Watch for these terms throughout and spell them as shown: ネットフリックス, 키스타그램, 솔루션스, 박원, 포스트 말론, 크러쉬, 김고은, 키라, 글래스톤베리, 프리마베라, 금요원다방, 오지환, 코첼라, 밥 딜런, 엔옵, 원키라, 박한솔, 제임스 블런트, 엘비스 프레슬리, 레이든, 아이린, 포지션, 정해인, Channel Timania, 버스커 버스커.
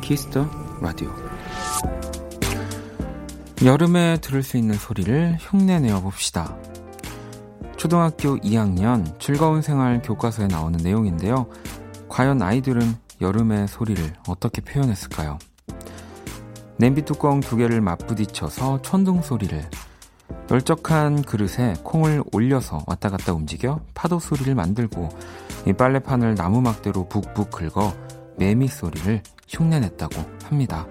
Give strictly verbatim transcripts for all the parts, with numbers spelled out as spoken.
키스 더 라디오. 여름에 들을 수 있는 소리를 흉내내어 봅시다. 초등학교 이 학년 즐거운 생활 교과서에 나오는 내용인데요. 과연 아이들은 여름의 소리를 어떻게 표현했을까요? 냄비 뚜껑 두 개를 맞부딪혀서 천둥 소리를, 넓적한 그릇에 콩을 올려서 왔다 갔다 움직여 파도 소리를 만들고, 이 빨래판을 나무 막대로 북북 긁어 매미 소리를 흉내냈다고 합니다.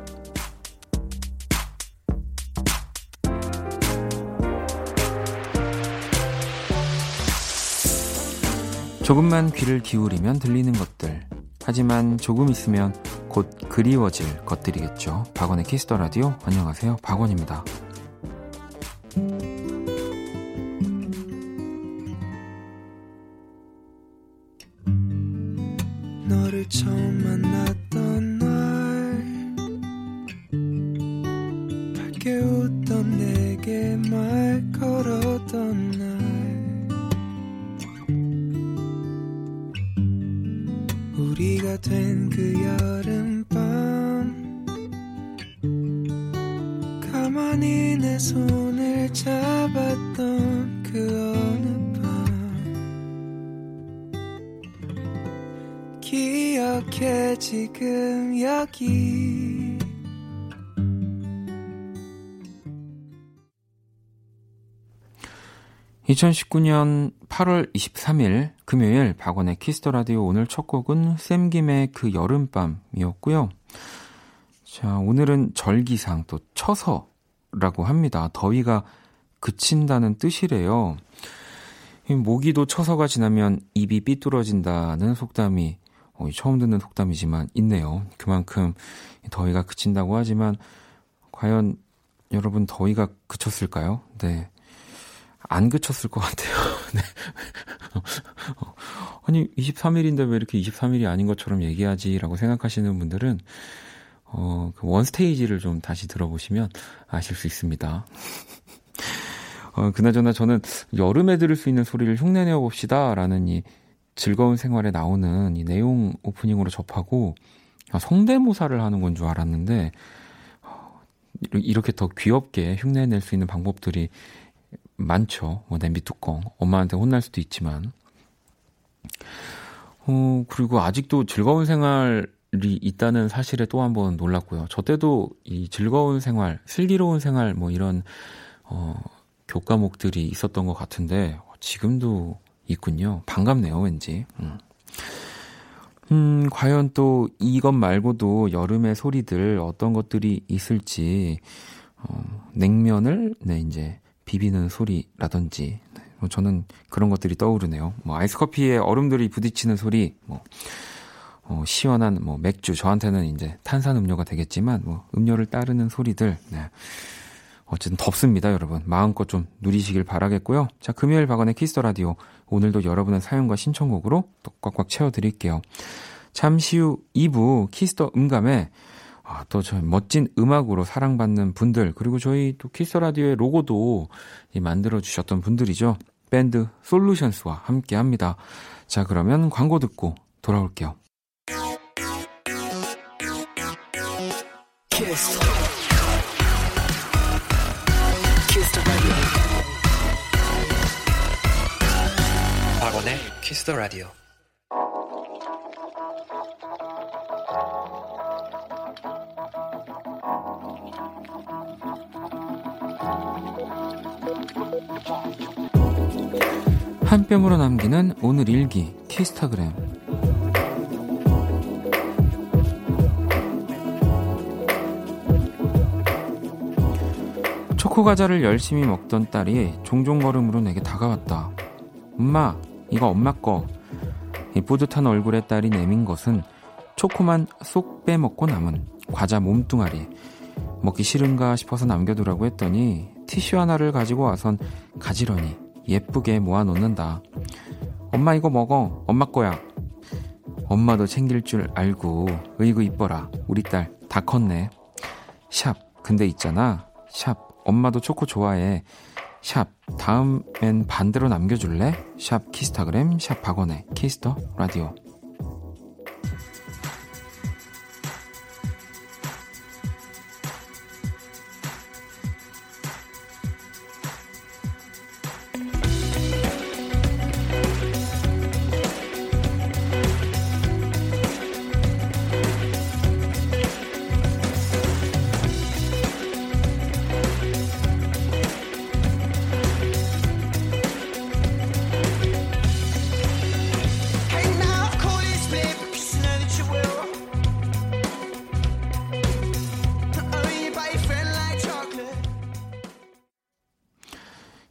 조금만 귀를 기울이면 들리는 것들, 하지만 조금 있으면 곧 그리워질 것들이겠죠. 박원의 키스 더 라디오. 안녕하세요, 박원입니다. 너를 처음 만났던 날, 밝게 웃던 내게 말 걸었던 날, 우리가 된 그 여름밤, 가만히 내 손을 잡았던 그 어느 기억해 지금 여기. 이천십구년 팔월 이십삼일 금요일 박원의 키스 더 라디오. 오늘 첫 곡은 샘김의 그 여름밤이었고요. 자, 오늘은 절기상 또 처서라고 합니다. 더위가 그친다는 뜻이래요. 모기도 처서가 지나면 입이 삐뚤어진다는 속담이 처음 듣는 속담이지만 있네요. 그만큼 더위가 그친다고 하지만 과연 여러분 더위가 그쳤을까요? 네, 안 그쳤을 것 같아요. 네. 아니, 이십삼 일인데 왜 이렇게 이십삼 일이 아닌 것처럼 얘기하지라고 생각하시는 분들은 어, 그 원스테이지를 좀 다시 들어보시면 아실 수 있습니다. 어, 그나저나 저는 여름에 들을 수 있는 소리를 흉내내어 봅시다 라는 이 즐거운 생활에 나오는 이 내용 오프닝으로 접하고 성대모사를 하는 건 줄 알았는데, 이렇게 더 귀엽게 흉내낼 수 있는 방법들이 많죠. 뭐 냄비 뚜껑, 엄마한테 혼날 수도 있지만. 어, 그리고 아직도 즐거운 생활이 있다는 사실에 또 한 번 놀랐고요. 저 때도 이 즐거운 생활, 슬기로운 생활 뭐 이런 어, 교과목들이 있었던 것 같은데 지금도 있군요. 반갑네요, 왠지. 음. 음, 과연 또 이것 말고도 여름의 소리들 어떤 것들이 있을지, 어, 냉면을, 네, 이제 비비는 소리라든지, 네, 뭐 저는 그런 것들이 떠오르네요. 뭐 아이스커피에 얼음들이 부딪히는 소리, 뭐, 어, 시원한 뭐 맥주, 저한테는 이제 탄산음료가 되겠지만, 뭐 음료를 따르는 소리들, 네. 어쨌든 덥습니다, 여러분. 마음껏 좀 누리시길 바라겠고요. 자, 금요일 박원의 키스 더 라디오. 오늘도 여러분의 사연과 신청곡으로 또 꽉꽉 채워드릴게요. 잠시 후 이 부 키스 더 음감에 아, 또 저 멋진 음악으로 사랑받는 분들, 그리고 저희 또 키스 더 라디오의 로고도 이 만들어주셨던 분들이죠. 밴드 솔루션스와 함께합니다. 자, 그러면 광고 듣고 돌아올게요. 키스. 박원의 키스 더 라디오. 한 뼘으로 남기는 오늘 일기 키스타그램. 초코과자를 열심히 먹던 딸이 종종 걸음으로 내게 다가왔다. 엄마, 이거 엄마 거. 이 뿌듯한 얼굴에 딸이 내민 것은 초코만 쏙 빼먹고 남은 과자 몸뚱아리. 먹기 싫은가 싶어서 남겨두라고 했더니 티슈 하나를 가지고 와선 가지런히 예쁘게 모아놓는다. 엄마 이거 먹어. 엄마 거야. 엄마도 챙길 줄 알고 으이구 이뻐라. 우리 딸 다 컸네. 샵, 근데 있잖아. 샵, 엄마도 초코 좋아해. 샵 다음엔 반대로 남겨줄래? 샵 키스타그램 샵 박원의 키스터 라디오.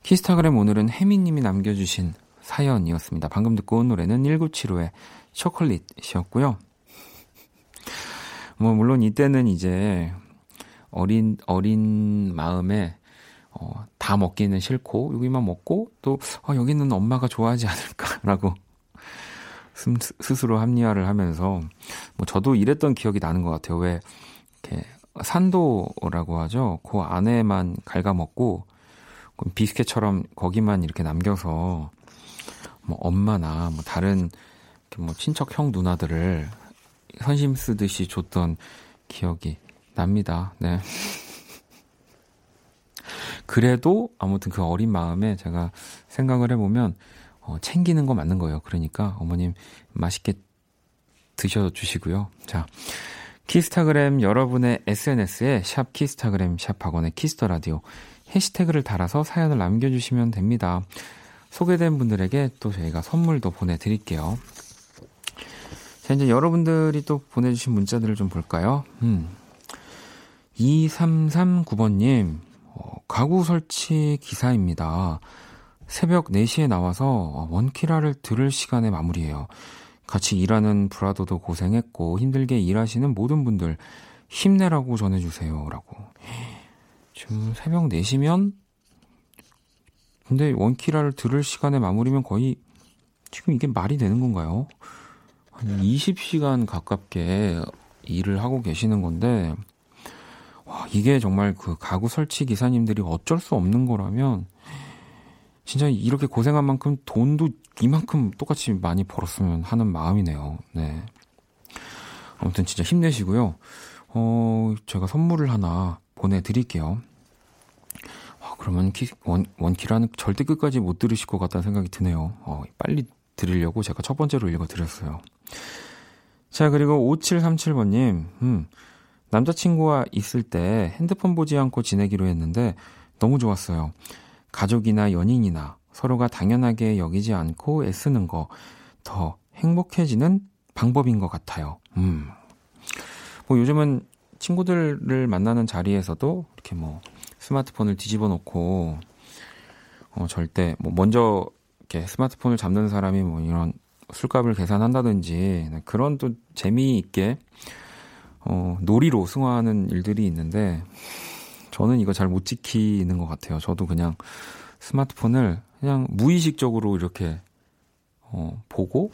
키스타그램 오늘은 혜미님이 남겨주신 사연이었습니다. 방금 듣고 온 노래는 천구백칠십오의 초콜릿이었고요. 뭐 물론 이때는 이제 어린 어린 마음에 어, 다 먹기는 싫고 여기만 먹고 또 어, 여기는 엄마가 좋아하지 않을까라고 스스로 합리화를 하면서 뭐 저도 이랬던 기억이 나는 것 같아요. 왜 이렇게 산도라고 하죠. 그 안에만 갉아먹고 비스켓처럼 거기만 이렇게 남겨서 뭐 엄마나 뭐 다른 뭐 친척 형 누나들을 선심 쓰듯이 줬던 기억이 납니다. 네. 그래도 아무튼 그 어린 마음에 제가 생각을 해보면 어, 챙기는 거 맞는 거예요. 그러니까 어머님 맛있게 드셔주시고요. 자, 키스타그램 여러분의 에스엔에스에 샵 키스타그램 샵 박원의 키스터라디오 해시태그를 달아서 사연을 남겨주시면 됩니다. 소개된 분들에게 또 저희가 선물도 보내드릴게요. 자, 이제 여러분들이 또 보내주신 문자들을 좀 볼까요? 음. 이삼삼구 번님, 어, 가구 설치 기사입니다. 새벽 네 시에 나와서 원키라를 들을 시간에 마무리해요. 같이 일하는 브라더도 고생했고 힘들게 일하시는 모든 분들 힘내라고 전해주세요. 라고. 지금 새벽 네 시면 근데 원키라를 들을 시간에 마무리면 거의 지금 이게 말이 되는 건가요? 한 이십 시간 가깝게 일을 하고 계시는 건데 와, 이게 정말 그 가구 설치 기사님들이 어쩔 수 없는 거라면 진짜 이렇게 고생한 만큼 돈도 이만큼 똑같이 많이 벌었으면 하는 마음이네요. 네. 아무튼 진짜 힘내시고요. 어, 제가 선물을 하나 보내드릴게요. 그러면 키, 원, 원키라는 절대 끝까지 못 들으실 것 같다는 생각이 드네요. 어, 빨리 드리려고 제가 첫 번째로 읽어드렸어요. 자, 그리고 오칠삼칠 번님. 음, 남자친구와 있을 때 핸드폰 보지 않고 지내기로 했는데 너무 좋았어요. 가족이나 연인이나 서로가 당연하게 여기지 않고 애쓰는 거 더 행복해지는 방법인 것 같아요. 음. 뭐 요즘은 친구들을 만나는 자리에서도 이렇게 뭐 스마트폰을 뒤집어 놓고 어, 절대 뭐 먼저 이렇게 스마트폰을 잡는 사람이 뭐 이런 술값을 계산한다든지 그런 또 재미있게 어, 놀이로 승화하는 일들이 있는데 저는 이거 잘 못 지키는 것 같아요. 저도 그냥 스마트폰을 그냥 무의식적으로 이렇게 어, 보고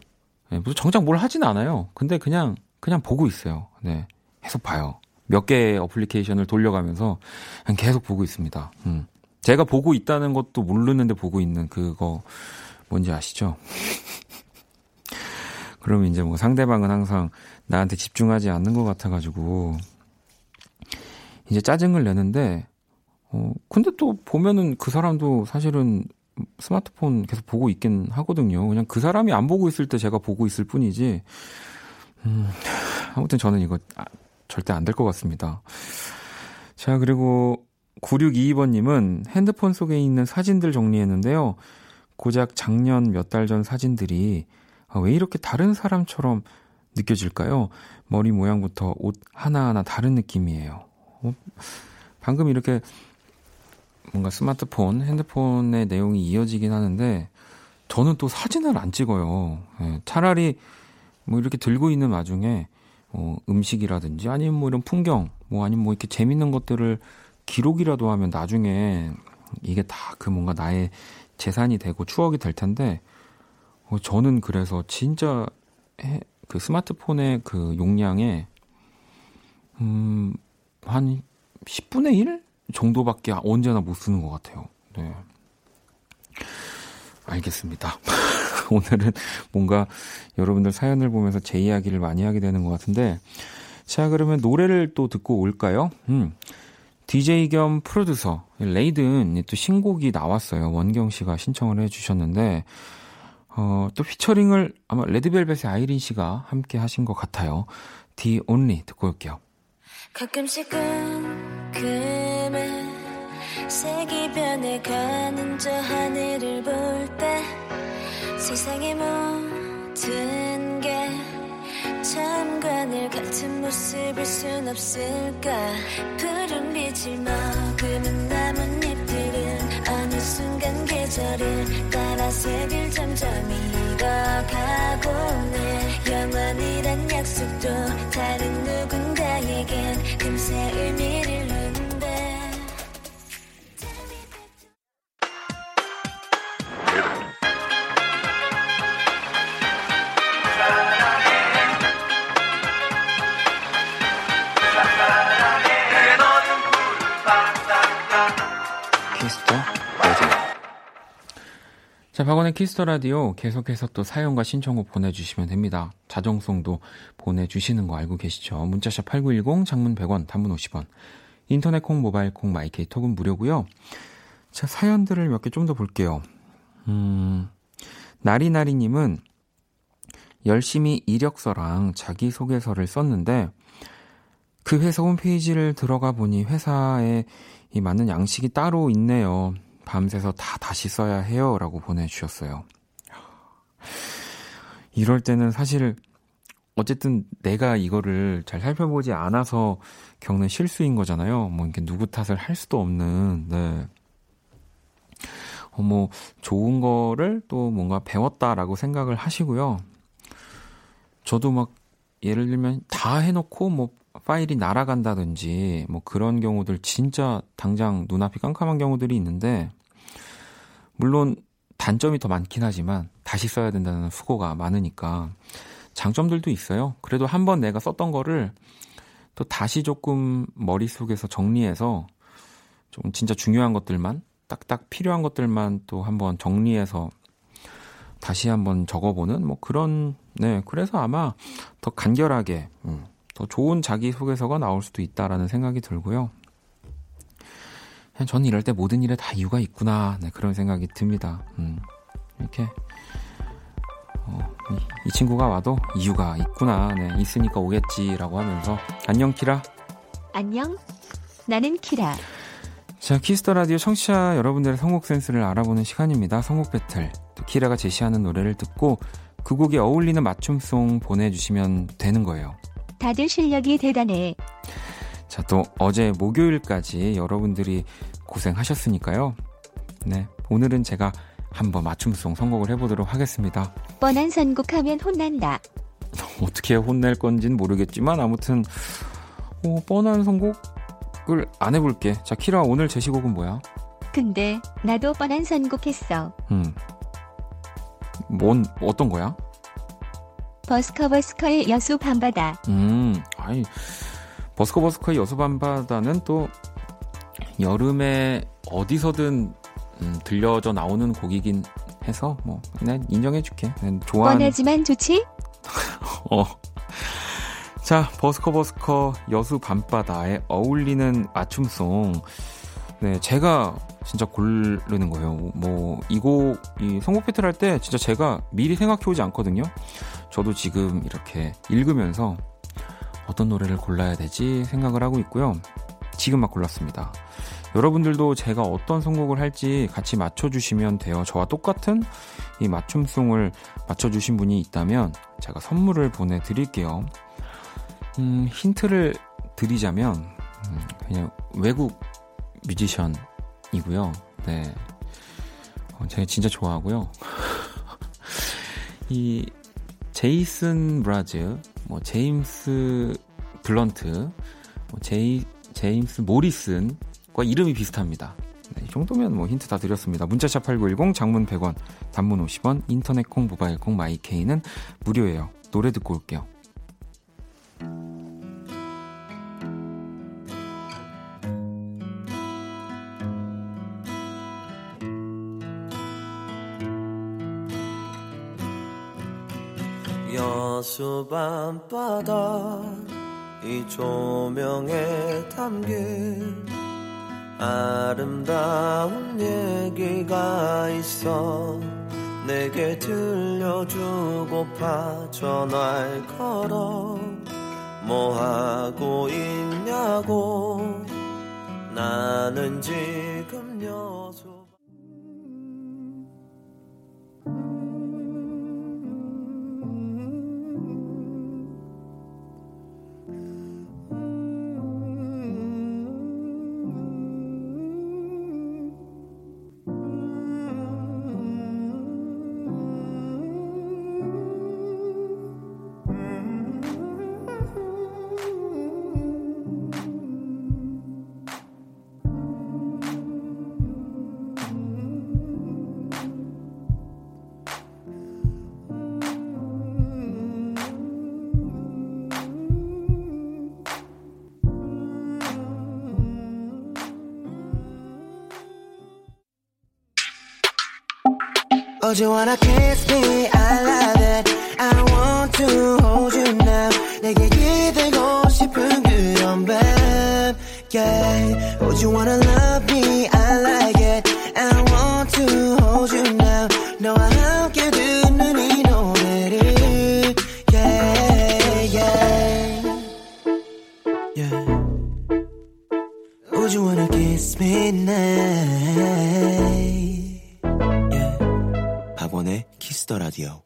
네, 무슨 정작 뭘 하진 않아요. 근데 그냥 그냥 보고 있어요. 네, 계속 봐요. 몇 개의 어플리케이션을 돌려가면서 그냥 계속 보고 있습니다. 음. 제가 보고 있다는 것도 모르는데 보고 있는 그거 뭔지 아시죠? 그러면 이제 뭐 상대방은 항상 나한테 집중하지 않는 것 같아가지고 이제 짜증을 내는데 어, 근데 또 보면은 그 사람도 사실은 스마트폰 계속 보고 있긴 하거든요. 그냥 그 사람이 안 보고 있을 때 제가 보고 있을 뿐이지 음, 아무튼 저는 이거 아, 절대 안 될 것 같습니다. 자, 그리고 구육이이 번님은 핸드폰 속에 있는 사진들 정리했는데요. 고작 작년 몇 달 전 사진들이 왜 이렇게 다른 사람처럼 느껴질까요? 머리 모양부터 옷 하나하나 다른 느낌이에요. 어? 방금 이렇게 뭔가 스마트폰, 핸드폰의 내용이 이어지긴 하는데 저는 또 사진을 안 찍어요. 예, 차라리 뭐 이렇게 들고 있는 와중에 어, 음식이라든지 아니면 뭐 이런 풍경 뭐 아니면 뭐 이렇게 재밌는 것들을 기록이라도 하면 나중에 이게 다 그 뭔가 나의 재산이 되고 추억이 될 텐데 어, 저는 그래서 진짜 해, 그 스마트폰의 그 용량에 음, 한 십분의 일 정도밖에 언제나 못 쓰는 것 같아요. 네. 알겠습니다. 오늘은 뭔가 여러분들 사연을 보면서 제 이야기를 많이 하게 되는 것 같은데, 자, 그러면 노래를 또 듣고 올까요? 음. 디제이 겸 프로듀서 레이든 또 신곡이 나왔어요. 원경 씨가 신청을 해주셨는데, 어, 또 피처링을 아마 레드벨벳의 아이린 씨가 함께 하신 것 같아요. The Only 듣고 올게요. 가끔씩은 그만 색이 변해가는 저 하늘을 볼 때 세상의 모든 게 참관을 같은 모습일 순 없을까. 푸른 빛을 머금은 나뭇잎들은 어느 순간 계절을 따라 새길 점점 익어가고 내 영원이란 약속도 다른 누군가에겐 금세 의미를 놓는데. 자, 박원의 키스더라디오 계속해서 또 사연과 신청곡 보내주시면 됩니다. 자정송도 보내주시는 거 알고 계시죠? 문자샵 팔구일공, 장문 백 원, 단문 오십 원, 인터넷 콩, 모바일 콩, 마이케이 톡은 무료고요. 자, 사연들을 몇 개 좀 더 볼게요. 음, 나리나리님은 열심히 이력서랑 자기소개서를 썼는데 그 회사 홈페이지를 들어가 보니 회사에 이 맞는 양식이 따로 있네요. 밤새서 다 다시 써야 해요 라고 보내주셨어요. 이럴 때는 사실 어쨌든 내가 이거를 잘 살펴보지 않아서 겪는 실수인 거잖아요. 뭐 이렇게 누구 탓을 할 수도 없는, 네. 어, 뭐 좋은 거를 또 뭔가 배웠다라고 생각을 하시고요. 저도 막 예를 들면 다 해놓고 뭐 파일이 날아간다든지 뭐 그런 경우들 진짜 당장 눈앞이 깜깜한 경우들이 있는데, 물론 단점이 더 많긴 하지만 다시 써야 된다는 수고가 많으니까 장점들도 있어요. 그래도 한번 내가 썼던 거를 또 다시 조금 머릿속에서 정리해서 좀 진짜 중요한 것들만, 딱딱 필요한 것들만 또 한번 정리해서 다시 한번 적어보는 뭐 그런, 네, 그래서 아마 더 간결하게 음. 더 좋은 자기소개서가 나올 수도 있다라는 생각이 들고요. 그냥 저는 이럴 때 모든 일에 다 이유가 있구나, 네, 그런 생각이 듭니다. 음, 이렇게 어, 이, 이 친구가 와도 이유가 있구나, 네, 있으니까 오겠지라고 하면서. 안녕 키라. 안녕, 나는 키라. 자, 키스더라디오 청취자 여러분들의 선곡 센스를 알아보는 시간입니다. 선곡 배틀. 또 키라가 제시하는 노래를 듣고 그 곡에 어울리는 맞춤송 보내주시면 되는 거예요. 다들 실력이 대단해. 자, 또 어제 목요일까지 여러분들이 고생하셨으니까요. 네, 오늘은 제가 한번 맞춤송 선곡을 해보도록 하겠습니다. 뻔한 선곡하면 혼난다. 어떻게 혼낼 건지는 모르겠지만 아무튼 어, 뻔한 선곡을 안 해볼게. 자, 키라, 오늘 제시곡은 뭐야? 근데 나도 뻔한 선곡했어. 음, 뭔 어떤 거야? 버스커 버스커의 여수 밤바다. 음, 아니, 버스커 버스커의 여수 밤바다는 또 여름에 어디서든 음, 들려져 나오는 곡이긴 해서 뭐 난 인정해줄게. 난 좋아하는. 뻔하지만 좋지? 어. 자, 버스커 버스커 여수 밤바다에 어울리는 맞춤송. 네, 제가 진짜 고르는 거예요. 뭐 이 곡, 이 선곡 배틀 할 때 진짜 제가 미리 생각해 오지 않거든요. 저도 지금 이렇게 읽으면서 어떤 노래를 골라야 되지 생각을 하고 있고요. 지금 막 골랐습니다. 여러분들도 제가 어떤 선곡을 할지 같이 맞춰주시면 돼요. 저와 똑같은 이 맞춤송을 맞춰주신 분이 있다면 제가 선물을 보내드릴게요. 음, 힌트를 드리자면 음, 그냥 외국 뮤지션이고요. 네, 어, 제가 진짜 좋아하고요. 이 제이슨 브라즈, 뭐 제임스 블런트, 뭐 제이, 제임스 모리슨과 이름이 비슷합니다. 네, 이 정도면 뭐 힌트 다 드렸습니다. 문자샵 팔구일공, 장문 백 원, 단문 오십 원, 인터넷 콩, 모바일 콩, 마이케이는 무료예요. 노래 듣고 올게요. 여수 밤바다 이 조명에 담긴 아름다운 얘기가 있어 내게 들려주고파 전화를 걸어 뭐하고 있냐고 나는 지금 여수 Do you wanna kiss me? I love it. I want to hold you now. 내게 기대고 싶은 그런 밤. Yeah. Would you wanna love me? I like it. I want to hold you now. 너와 함께 듣는 이 노래를. Yeah, yeah. Yeah. Would you wanna kiss me now? 키스더라디오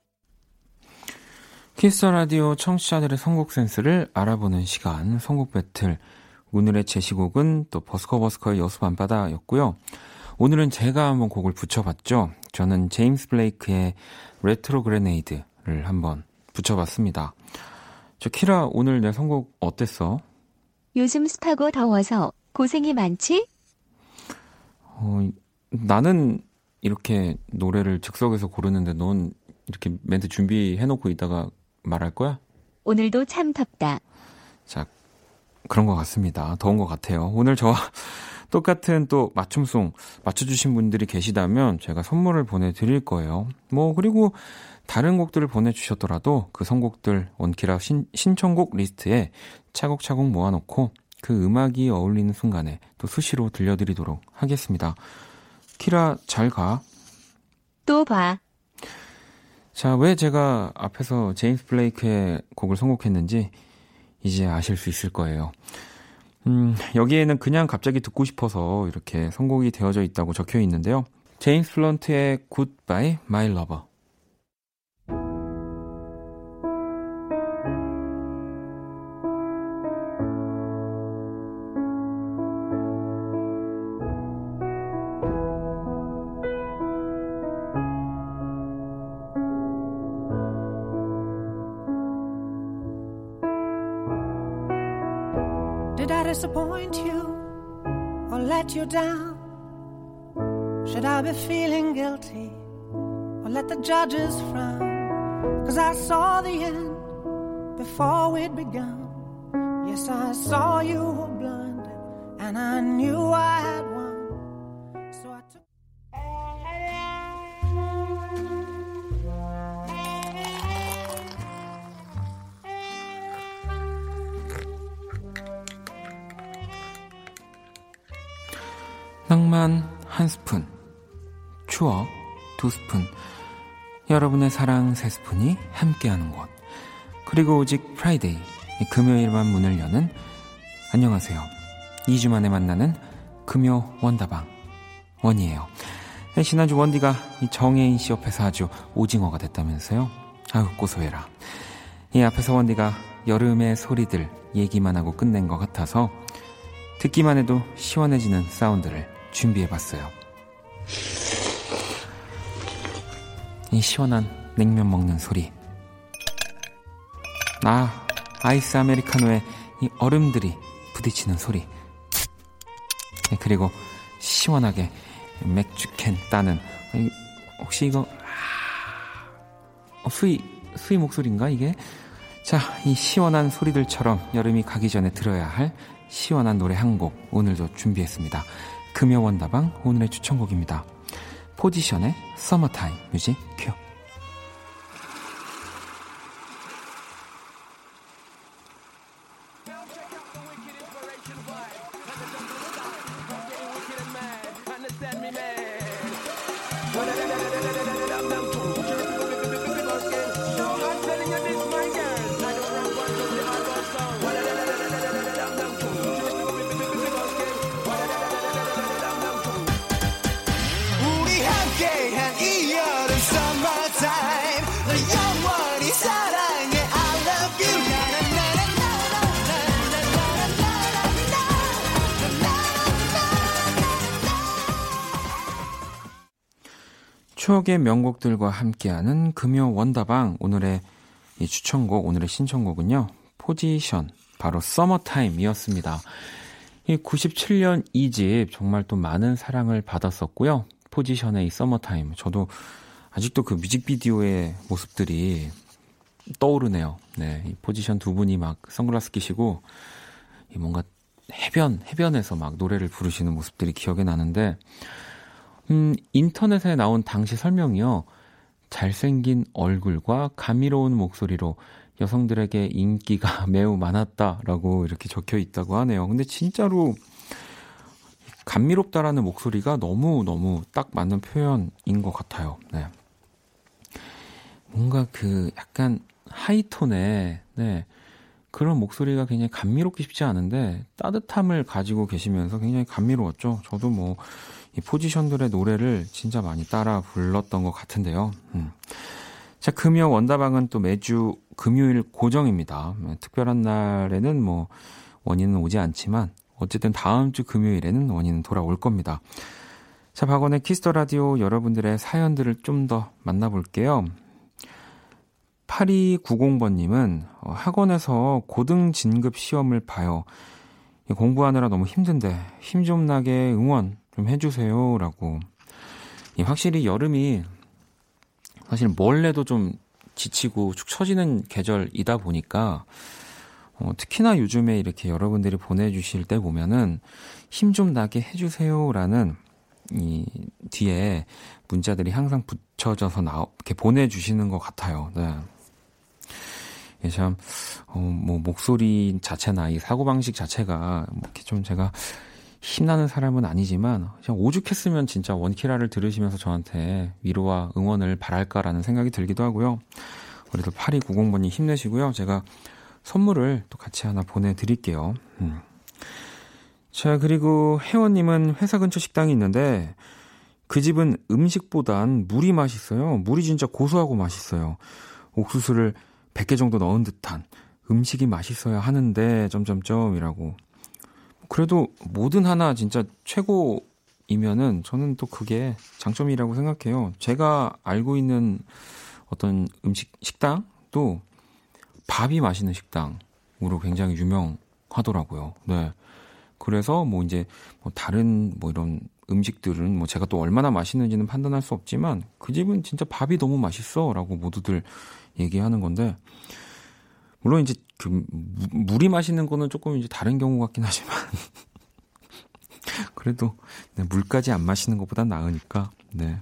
키스더라디오 청취자들의 선곡 센스를 알아보는 시간 선곡 배틀 오늘의 제시곡은 또 버스커 버스커의 여수 밤바다였고요. 오늘은 제가 한번 곡을 붙여봤죠. 저는 제임스 블레이크의 레트로 그레네이드를 한번 붙여봤습니다. 저 키라 오늘 내 선곡 어땠어? 요즘 습하고 더워서 고생이 많지? 어, 나는 이렇게 노래를 즉석에서 고르는데 넌 이렇게 멘트 준비해놓고 있다가 말할 거야? 오늘도 참 덥다. 자, 그런 것 같습니다. 더운 것 같아요. 오늘 저와 똑같은 또 맞춤송 맞춰주신 분들이 계시다면 제가 선물을 보내드릴 거예요. 뭐 그리고 다른 곡들을 보내주셨더라도 그 선곡들 온키라 신, 신청곡 리스트에 차곡차곡 모아놓고 그 음악이 어울리는 순간에 또 수시로 들려드리도록 하겠습니다. 키라 잘 가. 또 봐. 자, 왜 제가 앞에서 제임스 블레이크의 곡을 선곡했는지 이제 아실 수 있을 거예요. 음, 여기에는 그냥 갑자기 듣고 싶어서 이렇게 선곡이 되어져 있다고 적혀 있는데요. 제임스 블런트의 Goodbye My Lover. Disappoint you or let you down? Should I be feeling guilty or let the judges frown? Cause I saw the end before we'd begun. Yes, I saw you were blinded and I knew I had won. So I took 낭만 한 스푼, 추억 두 스푼, 여러분의 사랑 세 스푼이 함께하는 곳, 그리고 오직 프라이데이, 금요일만 문을 여는 안녕하세요. 이 주 만에 만나는 금요 원다방, 원이에요. 지난주 원디가 정해인 씨 옆에서 아주 오징어가 됐다면서요. 아유 고소해라. 이 앞에서 원디가 여름의 소리들 얘기만 하고 끝낸 것 같아서 듣기만 해도 시원해지는 사운드를 준비해봤어요. 이 시원한 냉면 먹는 소리, 아, 아이스 아메리카노에 이 얼음들이 부딪히는 소리, 그리고 시원하게 맥주캔 따는, 혹시 이거 어, 수이 수이 목소리인가 이게? 자, 이 시원한 소리들처럼 여름이 가기 전에 들어야 할 시원한 노래 한 곡 오늘도 준비했습니다. 금요원다방 오늘의 추천곡입니다. 포지션의 서머타임 뮤직 큐. 추억의 명곡들과 함께하는 금요 원다방, 오늘의 이 추천곡, 오늘의 신청곡은요, 포지션, 바로 서머타임이었습니다. 이 구십칠 년 이 집 정말 또 많은 사랑을 받았었고요. 포지션의 이 서머타임, 저도 아직도 그 뮤직비디오의 모습들이 떠오르네요. 네, 이 포지션 두 분이 막 선글라스 끼시고 이 뭔가 해변, 해변에서 막 노래를 부르시는 모습들이 기억이 나는데, 음, 인터넷에 나온 당시 설명이요. 잘생긴 얼굴과 감미로운 목소리로 여성들에게 인기가 매우 많았다라고 이렇게 적혀 있다고 하네요. 근데 진짜로 감미롭다라는 목소리가 너무너무 딱 맞는 표현인 것 같아요. 네. 뭔가 그 약간 하이톤의, 네, 그런 목소리가 굉장히 감미롭기 쉽지 않은데 따뜻함을 가지고 계시면서 굉장히 감미로웠죠. 저도 뭐 이 포지션들의 노래를 진짜 많이 따라 불렀던 것 같은데요. 음. 자, 금요 원다방은 또 매주 금요일 고정입니다. 특별한 날에는 뭐 원인은 오지 않지만 어쨌든 다음 주 금요일에는 원인은 돌아올 겁니다. 자, 박원의 키스더 라디오, 여러분들의 사연들을 좀 더 만나볼게요. 팔이구공 번님은 학원에서 고등 진급 시험을 봐요. 공부하느라 너무 힘든데 힘 좀 나게 응원 좀 해주세요 라고. 확실히 여름이 사실 뭘 해도 좀 지치고 축 처지는 계절이다 보니까, 어, 특히나 요즘에 이렇게 여러분들이 보내주실 때 보면은 힘 좀 나게 해주세요 라는 이 뒤에 문자들이 항상 붙여져서 나, 이렇게 보내주시는 것 같아요. 네. 예, 참, 어, 뭐, 목소리 자체나 이 사고방식 자체가, 뭐, 이렇게 좀 제가 힘나는 사람은 아니지만, 그냥 오죽했으면 진짜 원키라를 들으시면서 저한테 위로와 응원을 바랄까라는 생각이 들기도 하고요. 그래도 팔이구공 번님 힘내시고요. 제가 선물을 또 같이 하나 보내드릴게요. 음. 자, 그리고 혜원님은 회사 근처 식당이 있는데, 그 집은 음식보단 물이 맛있어요. 물이 진짜 고소하고 맛있어요. 옥수수를 백 개 정도 넣은 듯한 음식이 맛있어야 하는데 점점점이라고. 그래도 뭐든 하나 진짜 최고이면은 저는 또 그게 장점이라고 생각해요. 제가 알고 있는 어떤 음식 식당도 밥이 맛있는 식당으로 굉장히 유명하더라고요. 네. 그래서 뭐 이제 뭐 다른 뭐 이런 음식들은 뭐 제가 또 얼마나 맛있는지는 판단할 수 없지만 그 집은 진짜 밥이 너무 맛있어라고 모두들 얘기하는 건데, 물론 이제 그 물이 맛있는 거는 조금 이제 다른 경우 같긴 하지만 그래도 네, 물까지 안 마시는 것보단 나으니까. 네.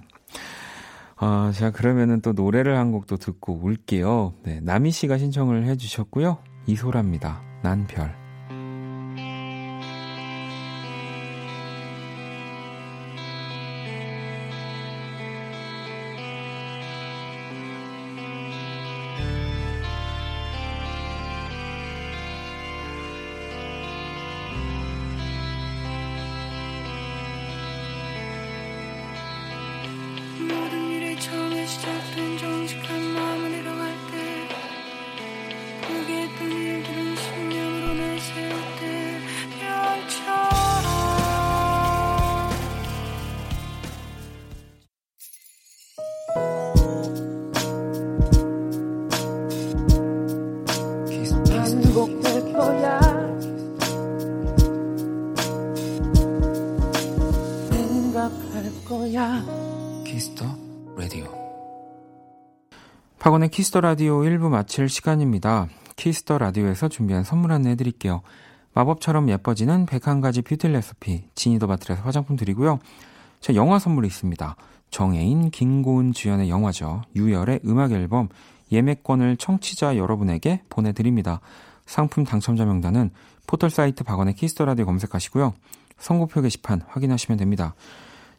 아, 제가 그러면은 또 노래를 한 곡도 듣고 올게요. 네, 나미 씨가 신청을 해주셨고요. 이소라입니다. 난 별. 박원의 키스더 라디오 일 부 마칠 시간입니다. 키스더 라디오에서 준비한 선물 안내 해드릴게요. 마법처럼 예뻐지는 백한 가지 뷰티 레시피, 지니더 바틀에서 화장품 드리고요. 제 영화 선물이 있습니다. 정해인, 김고은 주연의 영화죠. 유열의 음악 앨범 예매권을 청취자 여러분에게 보내드립니다. 상품 당첨자 명단은 포털사이트 박원의 키스더 라디오 검색하시고요. 선고표 게시판 확인하시면 됩니다.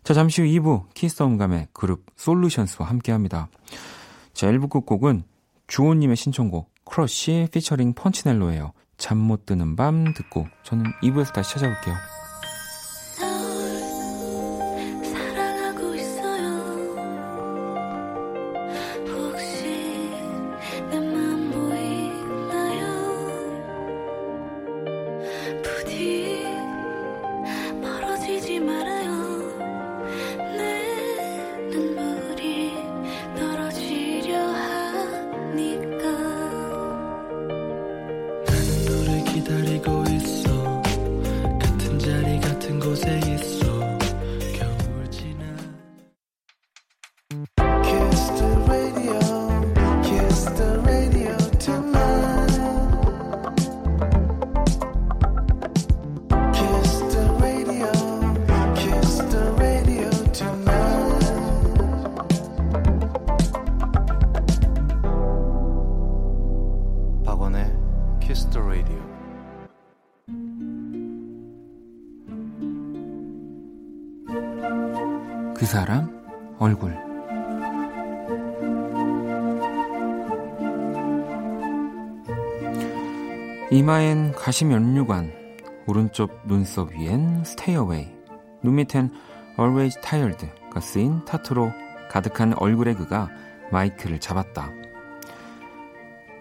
자, 잠시 후 이 부 키스더 음감의 그룹 솔루션스와 함께합니다. 자, 일 부 끝곡은 주호님의 신청곡 크러쉬 피처링 펀치넬로예요. 잠 못 드는 밤 듣고 저는 이 부에서 다시 찾아올게요. 멀어지지 말아요. 내 눈물이 키스 더 라디오. 그 사람 얼굴. 이마엔 가시면류관, 오른쪽 눈썹 위엔 스테이 어웨이, 눈 밑엔 always tired가 쓰인 타투로 가득한 얼굴의 그가 마이크를 잡았다.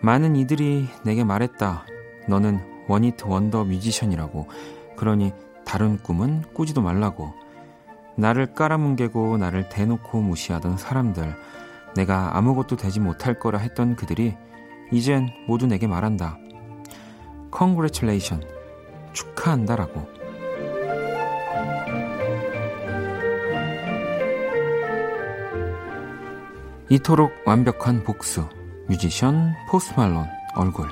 많은 이들이 내게 말했다. 너는 원히트 원더 뮤지션이라고. 그러니 다른 꿈은 꾸지도 말라고. 나를 깔아뭉개고 나를 대놓고 무시하던 사람들, 내가 아무것도 되지 못할 거라 했던 그들이 이젠 모두 내게 말한다. Congratulations, 축하한다라고. 이토록 완벽한 복수, 뮤지션 포스트 말론 얼굴.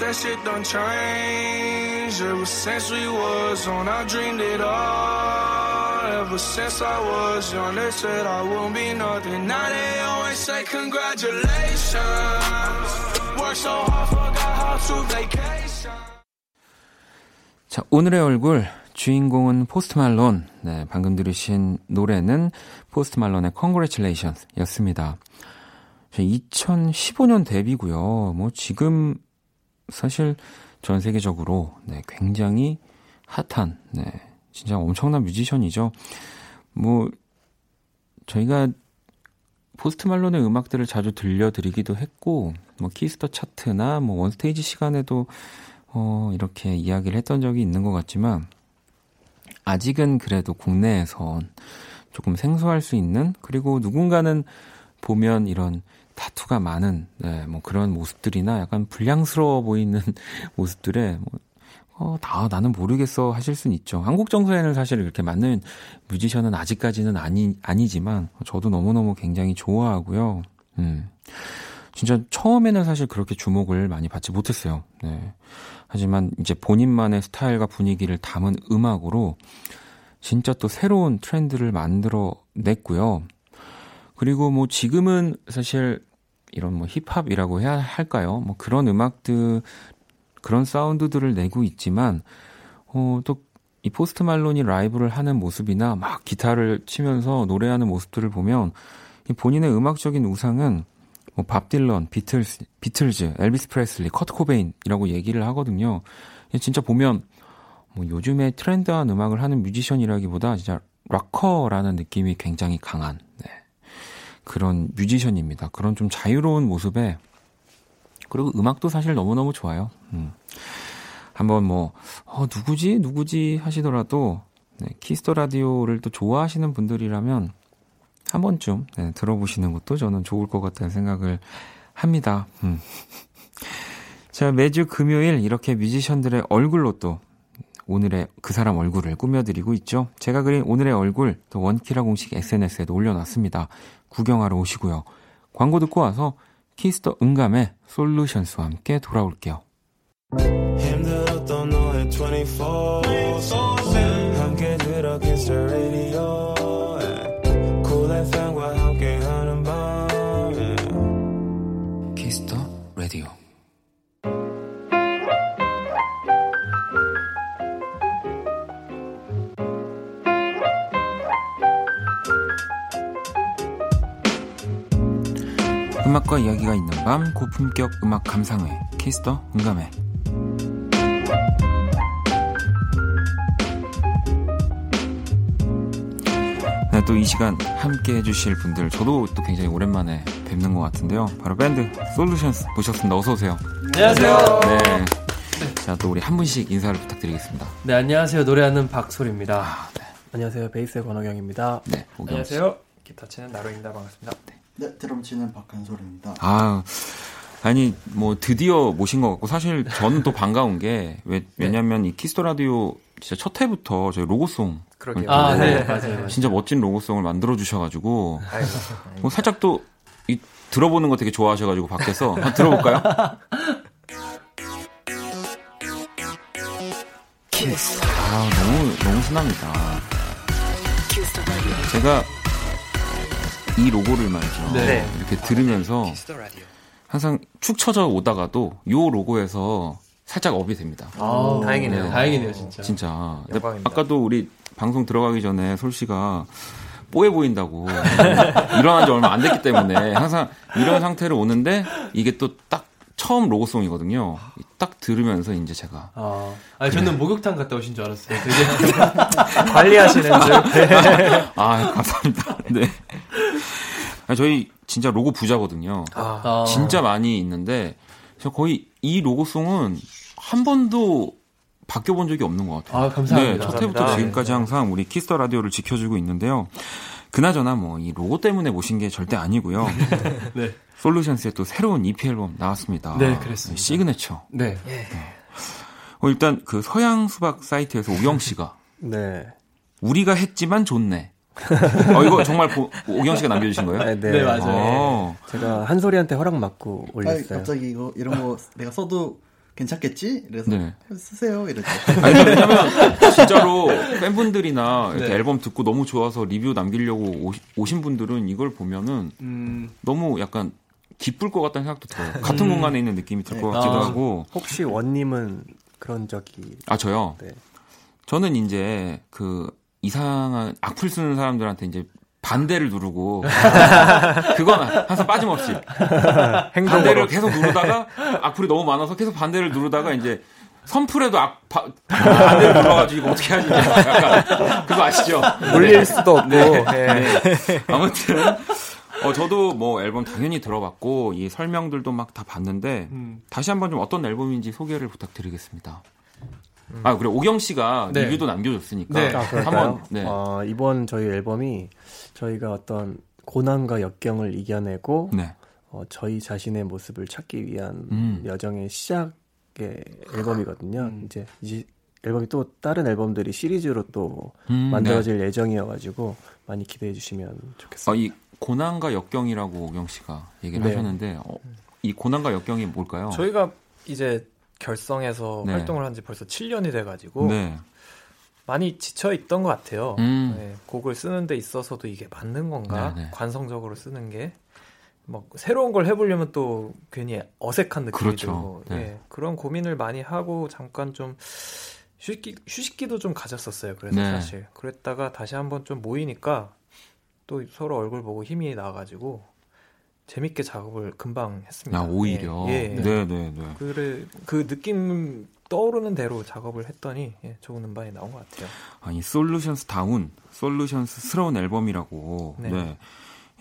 That shit done changed ever since we was on. I dreamed it all ever since I was young. They said I won't be nothing. Now they always say congratulations. Work so hard, forgot how to vacation. 자, 오늘의 얼굴. 주인공은 포스트 말론. 네, 방금 들으신 노래는 포스트 말론의 Congratulations 였습니다. 이천십오 년 데뷔고요. 뭐 지금 사실 전 세계적으로 네, 굉장히 핫한, 네, 진짜 엄청난 뮤지션이죠. 뭐 저희가 포스트 말론의 음악들을 자주 들려드리기도 했고, 뭐 키스 더 차트나 뭐 원스테이지 시간에도 어, 이렇게 이야기를 했던 적이 있는 것 같지만, 아직은 그래도 국내에선 조금 생소할 수 있는, 그리고 누군가는 보면 이런 타투가 많은, 네, 뭐 그런 모습들이나 약간 불량스러워 보이는 모습들에 뭐, 어, 다 나는 모르겠어 하실 수는 있죠. 한국 정서에는 사실 이렇게 맞는 뮤지션은 아직까지는 아니, 아니지만 저도 너무너무 굉장히 좋아하고요. 음, 진짜 처음에는 사실 그렇게 주목을 많이 받지 못했어요. 네. 하지만 이제 본인만의 스타일과 분위기를 담은 음악으로 진짜 또 새로운 트렌드를 만들어냈고요. 그리고 뭐 지금은 사실 이런 뭐 힙합이라고 해야 할까요? 뭐 그런 음악들, 그런 사운드들을 내고 있지만, 어, 또 이 포스트 말론이 라이브를 하는 모습이나 막 기타를 치면서 노래하는 모습들을 보면 이 본인의 음악적인 우상은 뭐 밥 딜런, 비틀스, 비틀즈, 엘비스 프레슬리, 커트 코베인이라고 얘기를 하거든요. 진짜 보면 뭐 요즘에 트렌드한 음악을 하는 뮤지션이라기보다 진짜 락커라는 느낌이 굉장히 강한, 네, 그런 뮤지션입니다. 그런 좀 자유로운 모습에, 그리고 음악도 사실 너무너무 좋아요. 음. 한번 뭐 어, 누구지? 누구지? 하시더라도 네, 키스더 라디오를 또 좋아하시는 분들이라면 한 번쯤 네, 들어보시는 것도 저는 좋을 것 같다는 생각을 합니다. 음. 자, 매주 금요일 이렇게 뮤지션들의 얼굴로 또 오늘의 그 사람 얼굴을 꾸며드리고 있죠. 제가 그린 오늘의 얼굴, 또 원키라 공식 에스엔에스에도 올려놨습니다. 구경하러 오시고요. 광고 듣고 와서 키스더 음감의 솔루션스와 함께 돌아올게요. 힘들었던 너의 이십사 시간 함께 들어 키스 라디오. Cool 에프엠과 함께하는 밤 키스더 라디오. 음악과 이야기가 있는 밤, 고품격 음악 감상회, 키스더 음감회. 네, 또 이 시간 함께 해주실 분들, 저도 또 굉장히 오랜만에 뵙는 것 같은데요. 바로 밴드 솔루션스 모셨습니다. 어서 오세요. 안녕하세요. 네. 자, 또 우리 한 분씩 인사를 부탁드리겠습니다. 네, 안녕하세요. 노래하는 박솔입니다. 아, 네. 안녕하세요. 베이스의 권호경입니다. 네, 안녕하세요. 기타 치는 나로입니다. 반갑습니다. 네. 네, 드럼 치는 박한솔입니다. 아, 아니 뭐 드디어 모신 것 같고, 사실 저는 또 반가운 게 왜, 왜냐면 네. 이 키스더 라디오 진짜 첫 회부터 저희 로고송 그러게요. 아, 네. 맞아요. 진짜 멋진 로고송을 만들어 주셔가지고 뭐 살짝 또 이, 들어보는 거 되게 좋아하셔가지고 밖에서 한번 들어볼까요? 키스. 아 너무 너무 신납니다. 제가 이 로고를 말이죠. 네. 이렇게 들으면서 항상 축 쳐져 오다가도 이 로고에서 살짝 업이 됩니다. 아, 다행이네요. 네. 다행이네요, 진짜. 진짜. 영광입니다. 아까도 우리 방송 들어가기 전에 솔 씨가 뽀해 보인다고 일어난 지 얼마 안 됐기 때문에 항상 이런 상태로 오는데 이게 또 딱 처음 로고송이거든요. 딱 들으면서 이제 제가. 아, 아니, 그래. 저는 목욕탕 갔다 오신 줄 알았어요. 되게 관리하시는 줄. 네. 아, 감사합니다. 네. 아니, 저희 진짜 로고 부자거든요. 아. 진짜 많이 있는데 저 거의 이 로고송은 한 번도 바뀌어본 적이 없는 것 같아요. 아, 감사합니다. 네, 첫 감사합니다. 해부터 지금까지 항상 우리 키스터 라디오를 지켜주고 있는데요. 그나저나 뭐 이 로고 때문에 모신 게 절대 아니고요. 네. 솔루션스의 또 새로운 이피 앨범 나왔습니다. 네, 그랬습니다. 시그네처. 네. 네. 어, 일단 그 서양 수박 사이트에서 오경 씨가 네. 우리가 했지만 좋네. 어, 이거 정말 보, 오경 씨가 남겨주신 거예요? 네, 네. 네 맞아요. 아. 제가 한솔이한테 허락 맞고 올렸어요. 아, 갑자기 이거 이런 거 내가 써도 괜찮겠지? 그래서 네. 쓰세요 이랬죠. 아니 왜냐면 진짜로 팬분들이나 이렇게 네. 앨범 듣고 너무 좋아서 리뷰 남기려고 오시, 오신 분들은 이걸 보면은 음. 너무 약간 기쁠 것 같다는 생각도 들어요. 음. 같은 공간에 있는 느낌이 들 것 네. 같기도 아. 하고. 혹시 원님은 그런 적이? 아 저요. 네. 저는 이제 그 이상한 악플 쓰는 사람들한테 이제. 반대를 누르고 그건 항상 빠짐없이 반대를 계속 누르다가 악플이 너무 많아서 계속 반대를 누르다가 이제 선풀에도 악, 바, 반대를 눌러가지고 이거 어떻게 하지 약간 그거 아시죠? 물릴 네. 수도 없고 네. 네. 네. 아무튼 어, 저도 뭐 앨범 당연히 들어봤고 이 설명들도 막 다 봤는데 음. 다시 한번 좀 어떤 앨범인지 소개를 부탁드리겠습니다. 음. 아 그래 오경 씨가 네. 리뷰도 남겨줬으니까 네. 아, 한번 네. 어, 이번 저희 앨범이 저희가 어떤 고난과 역경을 이겨내고 네. 어, 저희 자신의 모습을 찾기 위한 음. 여정의 시작의 앨범이거든요. 음. 이제 이 앨범이 또 다른 앨범들이 시리즈로 또 음, 만들어질 네. 예정이어가지고 많이 기대해 주시면 좋겠습니다. 아, 이 고난과 역경이라고 오경 씨가 얘기를 네. 하셨는데 어, 이 고난과 역경이 뭘까요? 저희가 이제 결성해서 네. 활동을 한 지 벌써 칠 년이 돼가지고 네. 많이 지쳐있던 것 같아요. 음. 네, 곡을 쓰는 데 있어서도 이게 맞는 건가? 네네. 관성적으로 쓰는 게 막 새로운 걸 해보려면 또 괜히 어색한 느낌이 그렇죠. 들고 네. 네, 그런 고민을 많이 하고 잠깐 좀 휴식기, 휴식기도 좀 가졌었어요. 그래서 네. 사실 그랬다가 다시 한번 좀 모이니까 또 서로 얼굴 보고 힘이 나가지고 재밌게 작업을 금방 했습니다. 아, 오히려. 예, 예. 네, 네, 네. 그래, 그 느낌 떠오르는 대로 작업을 했더니 예, 좋은 음반이 나온 것 같아요. 아니 솔루션스 다운, 솔루션스스러운 앨범이라고. 네. 네.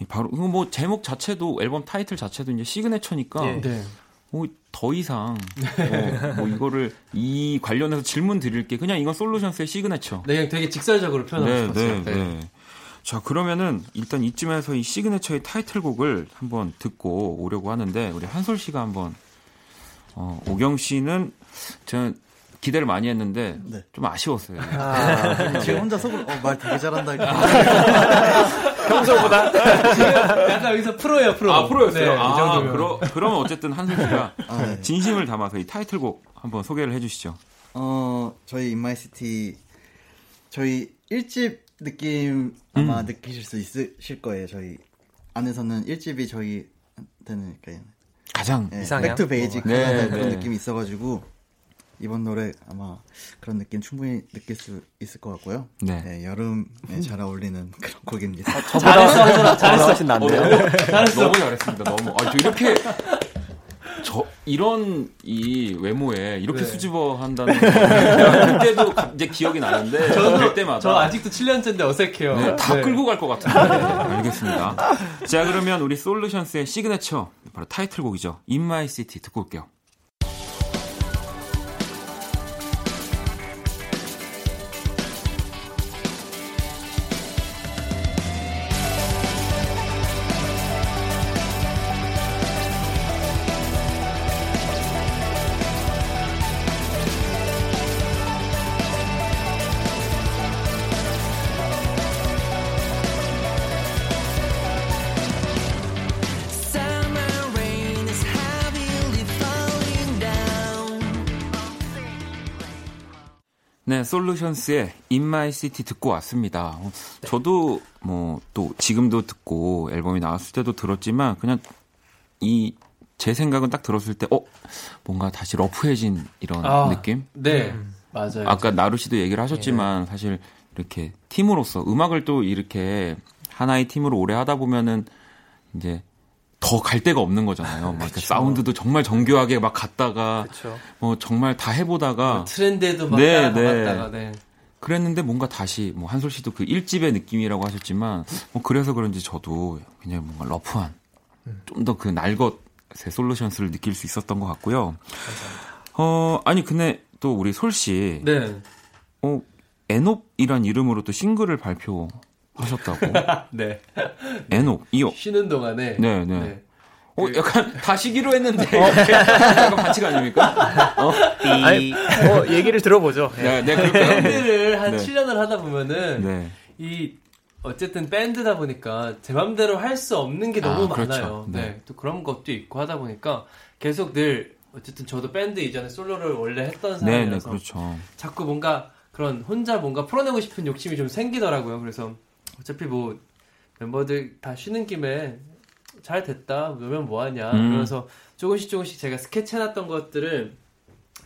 바로 뭐 제목 자체도 앨범 타이틀 자체도 이제 시그네처니까. 예. 네. 뭐 더 이상 뭐, 뭐 이거를 이 관련해서 질문 드릴 게 그냥 이건 솔루션스의 시그네처. 네, 되게 직설적으로 표현하셨어요. 네, 네, 네. 네. 자 그러면은 일단 이쯤에서 이 시그네처의 타이틀곡을 한번 듣고 오려고 하는데 우리 한솔 씨가 한번 어, 오경 씨는 제가 기대를 많이 했는데 네. 좀 아쉬웠어요. 아, 지금 혼자 속으로 어, 말 되게 잘한다. 평소보다 지금 약간 여기서 프로예요, 프로. 아 프로였어요. 네, 아, 이 정도면. 그러, 그러면 어쨌든 한솔 씨가 아, 네. 진심을 담아서 이 타이틀곡 한번 소개를 해주시죠. 어 저희 인마이시티 저희 일 집 느낌 아마 음. 느끼실 수 있으실 거예요. 저희 안에서는 일 집이 저희한테는 가장 네, 이상형? 백투 베이직 어. 네, 그런 네. 느낌이 있어가지고 이번 노래 아마 그런 느낌 충분히 느낄 수 있을 것 같고요. 네, 네 여름에 음. 잘 어울리는 그런 곡입니다. 아, 저보다 잘하신 난데요. 너무 잘했습니다. 너무 아, 저 이렇게 저 이런 이 외모에 이렇게 네. 수줍어 한다는 그때도 이제 기억이 나는데 저도 때마다 저 아직도 칠 년째인데 어색해요. 네, 다 네. 끌고 갈 것 같은데. 네, 알겠습니다. 자 그러면 우리 솔루션스의 시그네처 바로 타이틀곡이죠. In My City 듣고 올게요. 네, 솔루션스의 In My City 듣고 왔습니다. 네. 저도 뭐 또 지금도 듣고 앨범이 나왔을 때도 들었지만 그냥 이 제 생각은 딱 들었을 때 어 뭔가 다시 러프해진 이런 아, 느낌? 네, 음. 맞아요. 아까 나루 씨도 얘기를 하셨지만 네. 사실 이렇게 팀으로서 음악을 또 이렇게 하나의 팀으로 오래 하다 보면은 이제 더 갈 데가 없는 거잖아요. 막 사운드도 정말 정교하게 막 갔다가 그쵸. 뭐 정말 다 해보다가 뭐 트렌드에도 막 네, 네. 갔다가 네. 그랬는데 뭔가 다시 뭐 한솔 씨도 그 일집의 느낌이라고 하셨지만 뭐 그래서 그런지 저도 그냥 뭔가 러프한 음. 좀 더 그 날것의 솔루션스를 느낄 수 있었던 것 같고요. 감사합니다. 어 아니 근데 또 우리 솔 씨, 네. 어 에녹이란 이름으로 또 싱글을 발표. 하셨다고. 네. 에녹 이어. 쉬는 동안에. 네네. 네. 어 약간 다 쉬기로 했는데. 약간 반칙 아닙니까? 어. 아니, 어 얘기를 들어보죠. 네. 네. 네 밴드를 한 네. 칠 년을 하다 보면은 네. 이 어쨌든 밴드다 보니까 제 맘대로 할 수 없는 게 너무 아, 그렇죠. 많아요. 네. 네. 또 그런 것도 있고 하다 보니까 계속 늘 어쨌든 저도 밴드 이전에 솔로를 원래 했던 사람이라서 네네, 그렇죠. 자꾸 뭔가 그런 혼자 뭔가 풀어내고 싶은 욕심이 좀 생기더라고요. 그래서 어차피 뭐 멤버들 다 쉬는 김에 잘 됐다 그러면 뭐하냐 음. 그래서 조금씩 조금씩 제가 스케치해놨던 것들을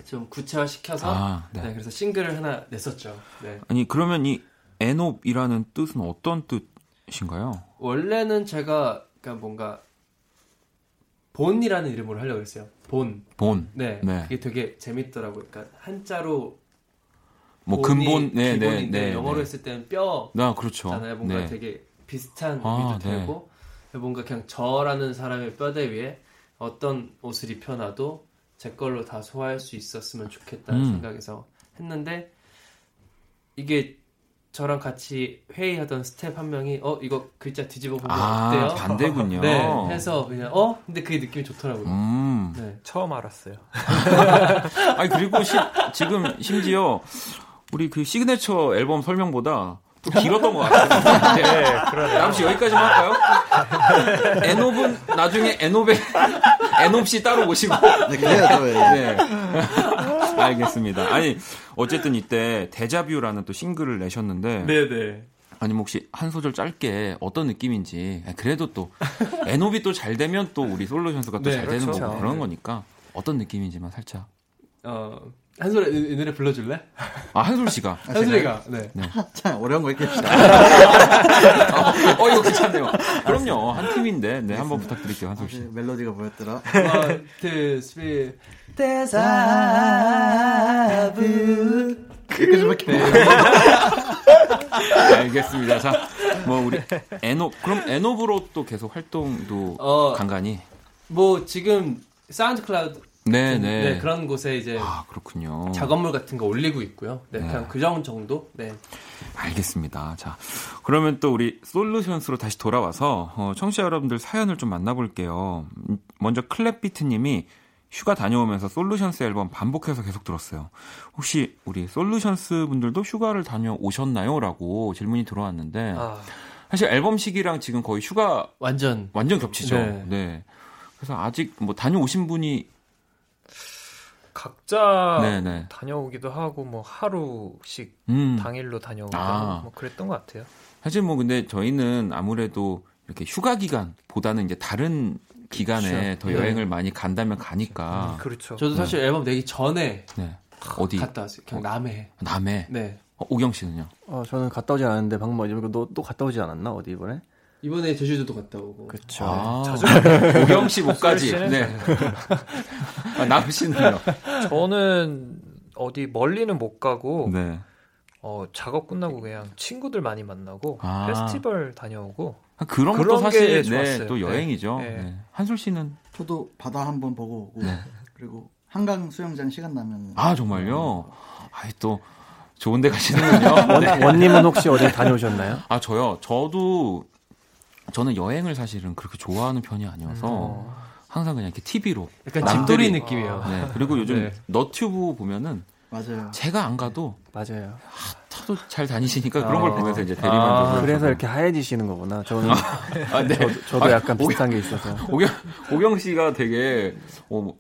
좀 구체화시켜서 아, 네. 네, 그래서 싱글을 하나 냈었죠. 네. 아니 그러면 이 엔옵이라는 뜻은 어떤 뜻인가요? 원래는 제가 그러니까 뭔가 본이라는 이름으로 하려고 했어요. 본. 본. 네. 네. 그게 되게 재밌더라고요. 그러니까 한자로 뭐 근본, 네, 네, 네, 영어로 네. 했을 때는 뼈, 아, 그렇죠. 잖아요. 뭔가 네. 되게 비슷한 의미도 아, 되고 네. 뭔가 그냥 저라는 사람의 뼈대 위에 어떤 옷을 입혀놔도 제 걸로 다 소화할 수 있었으면 좋겠다는 음. 생각에서 했는데 이게 저랑 같이 회의하던 스텝 한 명이 어 이거 글자 뒤집어 보면 아, 어때요? 반대군요. 네, 해서 그냥 어 근데 그게 느낌이 좋더라고요. 음. 네, 처음 알았어요. 아니 그리고 시, 지금 심지어 우리 그 시그네처 앨범 설명보다 또 길었던 것 같아요. 네, 그러네요. 잠시 여기까지만 할까요? 엔홉은 나중에 엔홉에 엔홉씨 따로 오시고. 네, 그래요. 네. 알겠습니다. 아니 어쨌든 이때 데자뷰라는 또 싱글을 내셨는데. 네네. 아니 혹시 한 소절 짧게 어떤 느낌인지. 그래도 또 엔홉이 또 잘 되면 또 우리 솔루션스가 또 잘 네, 되는 그렇죠. 거고 그런 네. 거니까 어떤 느낌인지만 살짝. 어. 한솔이 이 노래 불러줄래? 아 한솔 씨가 한솔이가 네. 네. 참 어려운 거 이렇게 합시다. 어, 어 이거 괜찮네요. 그럼요 한 팀인데 네 한번 부탁드릴게요 한솔 씨. 아, 네, 멜로디가 뭐였더라? One, two, three. 데자뷰. 이렇게 좀 이렇게. 알겠습니다. 자, 뭐 우리 엔홉 그럼 엔홉으로 또 계속 활동도 어, 간간히. 뭐 지금 사운드 클라우드. 네, 네, 네. 그런 곳에 이제 아, 그렇군요. 작업물 같은 거 올리고 있고요. 네, 네. 그냥 그 정도. 네. 알겠습니다. 자, 그러면 또 우리 솔루션스로 다시 돌아와서 어, 청취자 여러분들 사연을 좀 만나볼게요. 먼저 클랩비트님이 휴가 다녀오면서 솔루션스 앨범 반복해서 계속 들었어요. 혹시 우리 솔루션스 분들도 휴가를 다녀오셨나요? 라고 질문이 들어왔는데 아. 사실 앨범 시기랑 지금 거의 휴가 완전 완전 겹치죠. 네. 네. 그래서 아직 뭐 다녀오신 분이 각자 네네. 다녀오기도 하고 뭐 하루씩 음. 당일로 다녀오고 아. 뭐 그랬던 것 같아요. 사실 뭐 근데 저희는 아무래도 이렇게 휴가 기간보다는 이제 다른 기간에 그렇죠. 더 여행을 네. 많이 간다면 가니까. 그렇죠. 저도 사실 네. 앨범 내기 전에 네. 어디 갔다 왔어요. 그냥 어, 남해. 남해. 네. 어, 오경 씨는요? 어 저는 갔다 오지 않았는데 방금 말했지만 너 또 갔다 오지 않았나 어디 이번에? 이번에 제주도도 갔다 오고. 그렇죠. 아, 자주. 오경 씨 목까지. 네. 아, 나루 씨는요? 저는 어디 멀리는 못 가고, 네. 어, 작업 끝나고 그냥 친구들 많이 만나고, 아. 페스티벌 다녀오고. 아, 그런, 그런 것도 사실, 네, 또 여행이죠. 네. 네. 한솔 씨는? 저도 바다 한번 보고 오고, 네. 그리고 한강 수영장 시간 나면. 아, 정말요? 아이, 또. 좋은 데 가시는군요. 네. 원님은 혹시 어디 다녀오셨나요? 아, 저요? 저도. 저는 여행을 사실은 그렇게 좋아하는 편이 아니어서 음. 항상 그냥 이렇게 티비로 약간 집돌이 느낌이에요. 네, 그리고 요즘 네. 너튜브 보면은 맞아요. 제가 안 가도 맞아요. 하도 잘 다니시니까 어. 그런 걸 보면서 이제 대리만족을 아, 그래서 이렇게 하얘지시는 거구나. 저는 아, 네. 저도, 저도 약간 아, 비슷한 오경, 게 있어서 오경 오경 씨가 되게 어,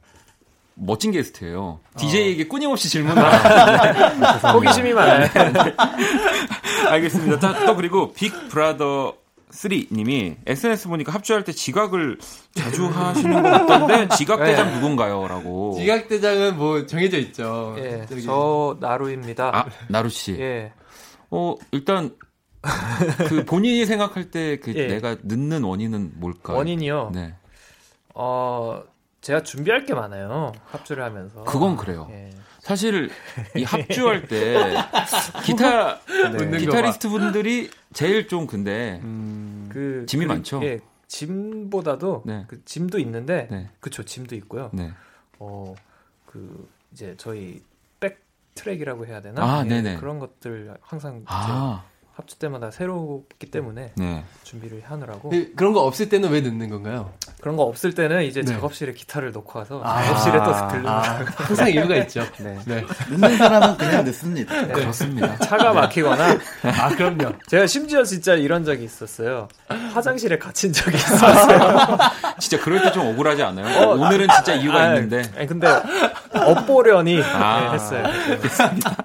멋진 게스트예요. 어. 디제이에게 끊임없이 질문을 하는데 호기심이 많아요. 알겠습니다. 자, 또 그리고 빅브라더 삼님이 에스엔에스 보니까 합주할 때 지각을 자주 하시는 것 같던데 지각대장 네. 누군가요? 라고. 지각대장은 뭐 정해져 있죠. 예, 저 나루입니다. 아, 나루씨. 예. 어, 일단 그 본인이 생각할 때 그 예. 내가 늦는 원인은 뭘까요? 원인이요? 네. 어... 제가 준비할 게 많아요. 합주를 하면서. 그건 그래요. 예. 사실 이 합주할 때 기타 네. 기타리스트 분들이 제일 좀 근데 음, 그 짐이 그, 많죠. 예, 짐보다도 네. 그 짐도 있는데 네. 그쵸 짐도 있고요. 네. 어, 그 이제 저희 백 트랙이라고 해야 되나? 아, 예, 그런 것들 항상. 아. 합주 때마다 새롭기 때문에 네. 준비를 하느라고. 그런 거 없을 때는 왜 늦는 건가요? 그런 거 없을 때는 이제 네. 작업실에 기타를 놓고 와서 아~ 작업실에 또 들르는 아~ 항상 이유가 있죠. 네. 네. 늦는 사람은 그냥 늦습니다. 네. 그렇습니다. 차가 네. 막히거나. 아 그럼요. 제가 심지어 진짜 이런 적이 있었어요. 화장실에 갇힌 적이 있었어요. 진짜 그럴 때 좀 억울하지 않아요? 어, 오늘은 진짜 이유가 아, 있는데. 아니, 근데 엎보려니 아~ 네, 했어요. 그렇습니다.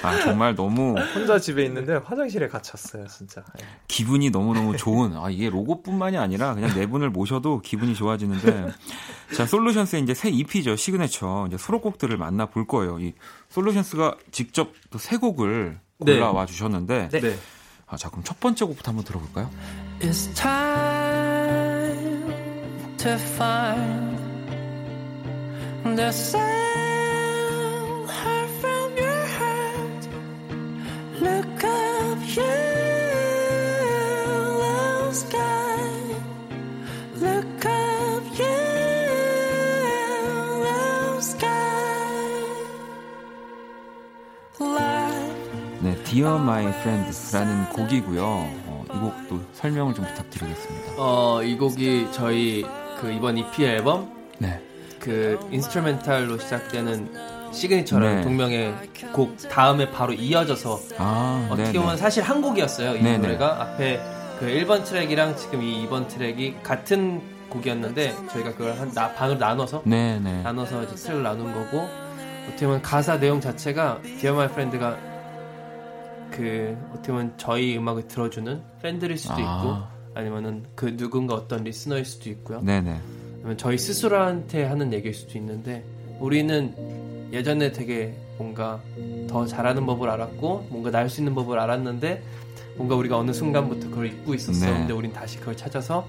아, 정말 너무. 혼자 집에 있는데 화장실에 갇혔어요, 진짜. 기분이 너무너무 좋은. 아, 이게 로고뿐만이 아니라 그냥 네 분을 모셔도 기분이 좋아지는데. 자, 솔루션스의 이제 새 이피죠. 시그네처. 이제 수록곡들을 만나볼 거예요. 이 솔루션스가 직접 또 세 곡을 골라와 네. 주셨는데. 네. 아, 자, 그럼 첫 번째 곡부터 한번 들어볼까요? It's time to find the sound heard from you. Look up yellow sky. Look up yellow sky. 네, Dear My Friends라는 곡이고요. 어, 이 곡도 설명을 좀 부탁드리겠습니다. 어, 이 곡이 저희 그 이번 이피 앨범 네. 그 인스트루멘탈로 시작되는 시그니처랑 네. 동명의 곡 다음에 바로 이어져서 아, 어떻게 네네. 보면 사실 한 곡이었어요. 이 네네. 노래가 앞에 그 일 번 트랙이랑 지금 이 이 번 트랙이 같은 곡이었는데 저희가 그걸 한 나, 반으로 나눠서 네네. 나눠서 이제 트랙을 나눈 거고 어떻게 보면 가사 내용 자체가 Dear My Friend가 그 어떻게 보면 저희 음악을 들어주는 팬들일 수도 아. 있고 아니면은 그 누군가 어떤 리스너일 수도 있고요. 네네. 아니면 저희 스스로한테 하는 얘기일 수도 있는데 우리는 예전에 되게 뭔가 더 잘하는 법을 알았고 뭔가 날 수 있는 법을 알았는데 뭔가 우리가 어느 순간부터 그걸 잊고 있었어. 네. 근데 우린 다시 그걸 찾아서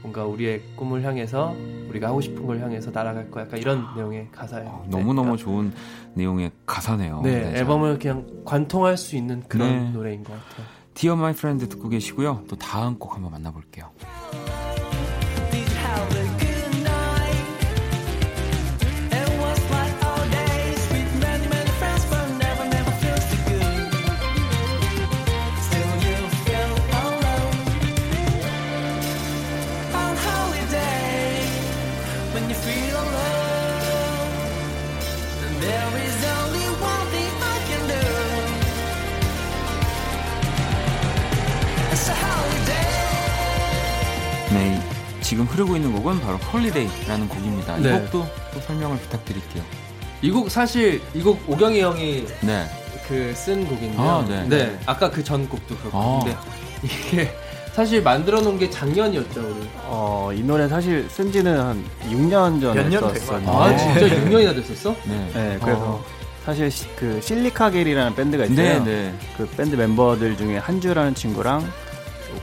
뭔가 우리의 꿈을 향해서 우리가 하고 싶은 걸 향해서 날아갈 거야. 약간 이런 아, 내용의 가사예요. 아, 너무너무 좋은 내용의 가사네요. 네, 네 앨범을 그냥 관통할 수 있는 그런 네. 노래인 것 같아요. Dear My Friend 듣고 계시고요. 또 다음 곡 한번 만나볼게요. 지금 흐르고 있는 곡은 바로 홀리데이라는 곡입니다. 네. 이 곡도 또 설명을 부탁드릴게요. 이 곡 사실 이 곡 오경이 형이 네. 그 쓴 곡인데요. 아, 네. 네. 아까 그 전 곡도 그렇고. 아. 네. 이게 사실 만들어 놓은 게 작년이었죠. 우리. 어, 이 노래 사실 쓴 지는 한 육 년 전에 썼었는데. 아, 진짜 육 년이나 됐었어? 네. 네. 그래서 어. 사실 시, 그 실리카겔이라는 밴드가 있어요. 네, 네. 그 밴드 멤버들 중에 한주라는 친구랑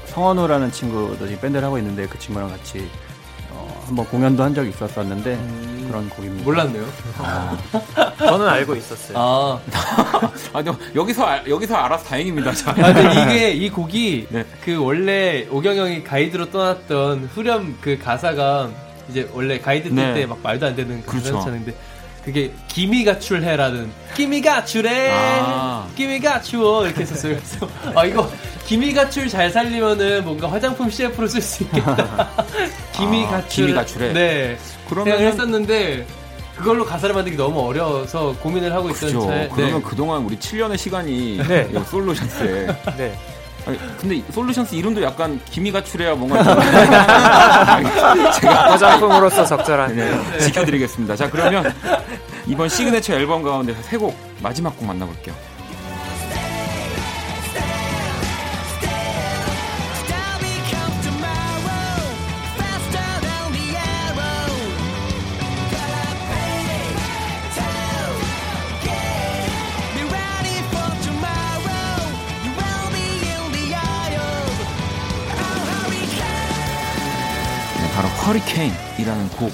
성원우라는 친구도 지금 밴드를 하고 있는데 그 친구랑 같이 어, 한번 공연도 한 적이 있었었는데 음... 그런 곡입니다. 몰랐네요. 아. 저는 알고 있었어요. 아, 아 여기서 아, 여기서 알아서 다행입니다. 아, 근데 이게 이 곡이 네. 그 원래 오경영이 가이드로 떠났던 후렴 그 가사가 이제 원래 가이드 네. 때 막 말도 안 되는 그렇잖아요. 그게 기미가 출해라는 기미가 출해 아~ 기미가 추워 이렇게 했었어요. 그래서 아 이거 기미가 출 잘 살리면은 뭔가 화장품 씨에프로 쓸 수 있겠다. 기미가 아, 출 기미가 출해. 네. 그러면 했었는데 그걸로 가사를 만들기 너무 어려워서 고민을 하고 있었는데 그러면 네. 그동안 우리 칠 년의 시간이 네. 솔루션스에 네. 아니, 근데 솔루션스 이름도 약간 기미 가출해야 뭔가 좀 제가 화장품으로서 적절하네요. 네, 지켜드리겠습니다. 자, 그러면 이번 시그니처 앨범 가운데서 세 곡 마지막 곡 만나볼게요. 허리케인이라는 곡,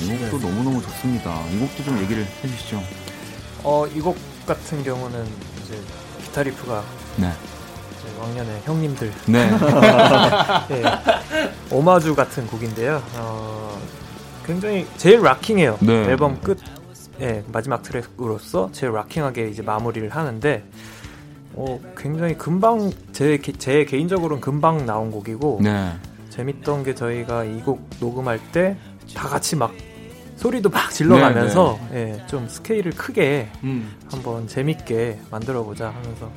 이 곡도 네. 너무너무 좋습니다. 이 곡도 좀 얘기를 해주시죠. 어, 이 곡 같은 경우는 이제 기타 리프가 네. 이제 왕년의 형님들 네. 네. 오마주 같은 곡인데요. 어, 굉장히 제일 락킹해요. 네. 앨범 끝 네, 마지막 트랙으로서 제일 락킹하게 이제 마무리를 하는데 어, 굉장히 금방 제, 제 개인적으로는 금방 나온 곡이고 네. 재밌던 게 저희가 이 곡 녹음할 때 다 같이 막 소리도 막 질러가면서 예, 좀 스케일을 크게 음. 한번 재밌게 만들어보자 하면서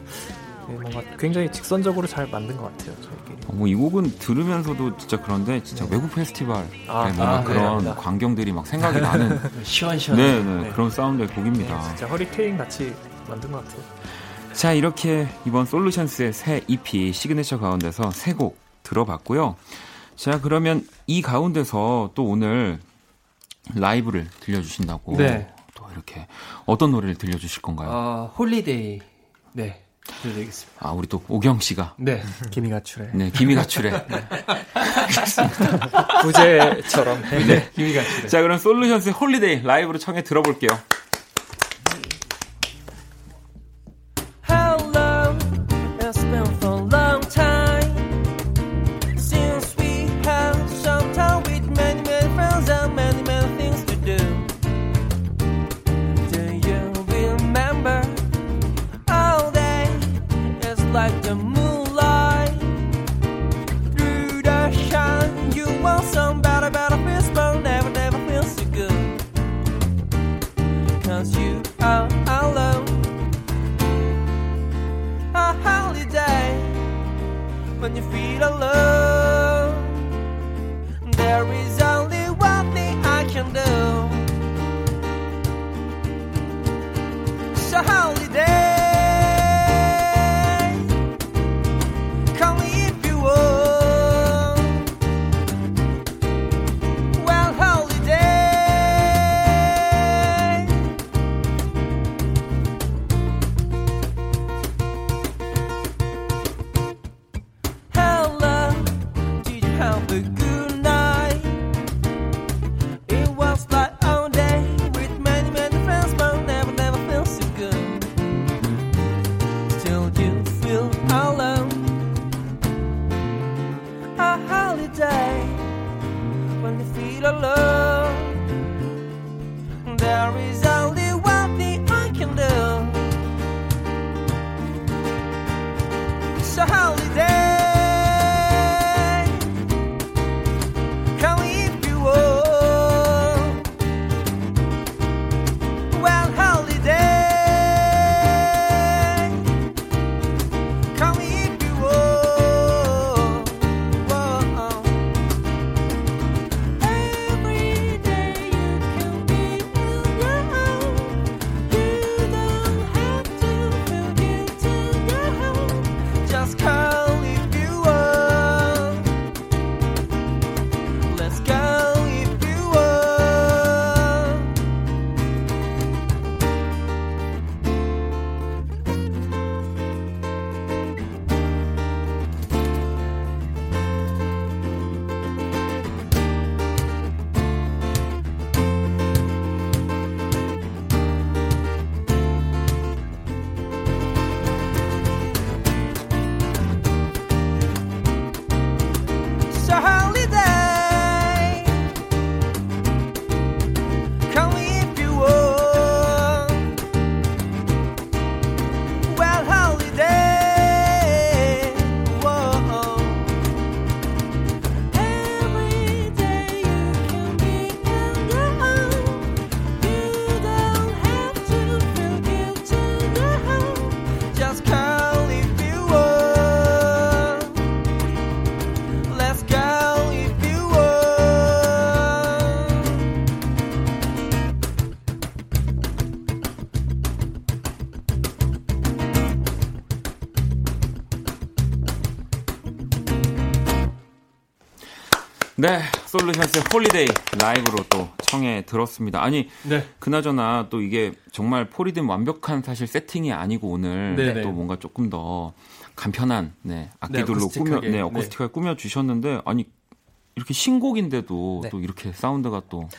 예, 뭔가 굉장히 직선적으로 잘 만든 것 같아요. 저희끼리. 어, 뭐 이 곡은 들으면서도 진짜 그런데 진짜 네. 외국 페스티벌 아, 뭔가 아, 그런 네, 광경들이 막 생각이 나는 시원시원한 네, 그런 사운드의 곡입니다. 네, 진짜 허리케인 같이 만든 것 같아요. 자, 이렇게 이번 솔루션스의 새 이피 시그니처 가운데서 세 곡 들어봤고요. 자, 그러면 이 가운데서 또 오늘 라이브를 들려주신다고 네. 또 이렇게 어떤 노래를 들려주실 건가요? 어, 홀리데이 네 들려드리겠습니다. 아, 우리 또 오경 씨가 네 기미가출해 네 기미가출해 네. 부제처럼 네 기미가출해. 자, 그럼 솔루션스의 홀리데이 라이브로 청해 들어볼게요. When you feel alone, there is only one thing I can do. So holiday, call me if you want. Well, holiday. It was like all day with many, many friends, but never, never felt so good. 네, 솔루션스의 홀리데이 라이브로 또 청해 들었습니다. 아니, 네. 그나저나 또 이게 정말 폴이든 완벽한 사실 세팅이 아니고 오늘 네네. 또 뭔가 조금 더 간편한 네, 악기들로 네, 꾸며, 네, 어쿠스틱하게 네. 꾸며 주셨는데 아니 이렇게 신곡인데도 네. 또 이렇게 사운드가 또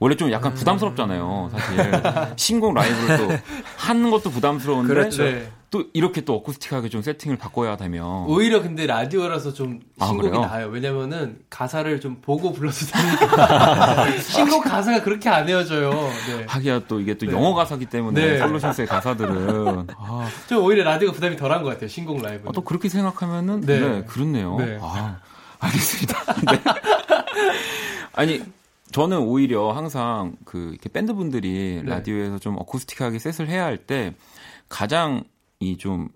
원래 좀 약간 음... 부담스럽잖아요, 사실 신곡 라이브를 또 하는 것도 부담스러운데. 그렇죠. 네. 또 이렇게 또 어쿠스틱하게 좀 세팅을 바꿔야 되면 오히려 근데 라디오라서 좀 신곡이 아, 나아요. 왜냐면은 가사를 좀 보고 불러서 되니까 신곡 가사가 그렇게 안 헤어져요. 네. 하기야 또 이게 또 네. 영어 가사기 때문에 네. 솔루션스의 가사들은 아. 좀 오히려 라디오가 부담이 덜한 것 같아요. 신곡 라이브. 아, 또 그렇게 생각하면은 네, 네 그렇네요. 네. 아, 알겠습니다. 네. 아니. 저는 오히려 항상 그 이렇게 밴드 분들이 네. 라디오에서 좀 어쿠스틱하게 셋을 해야 할 때 가장 이 좀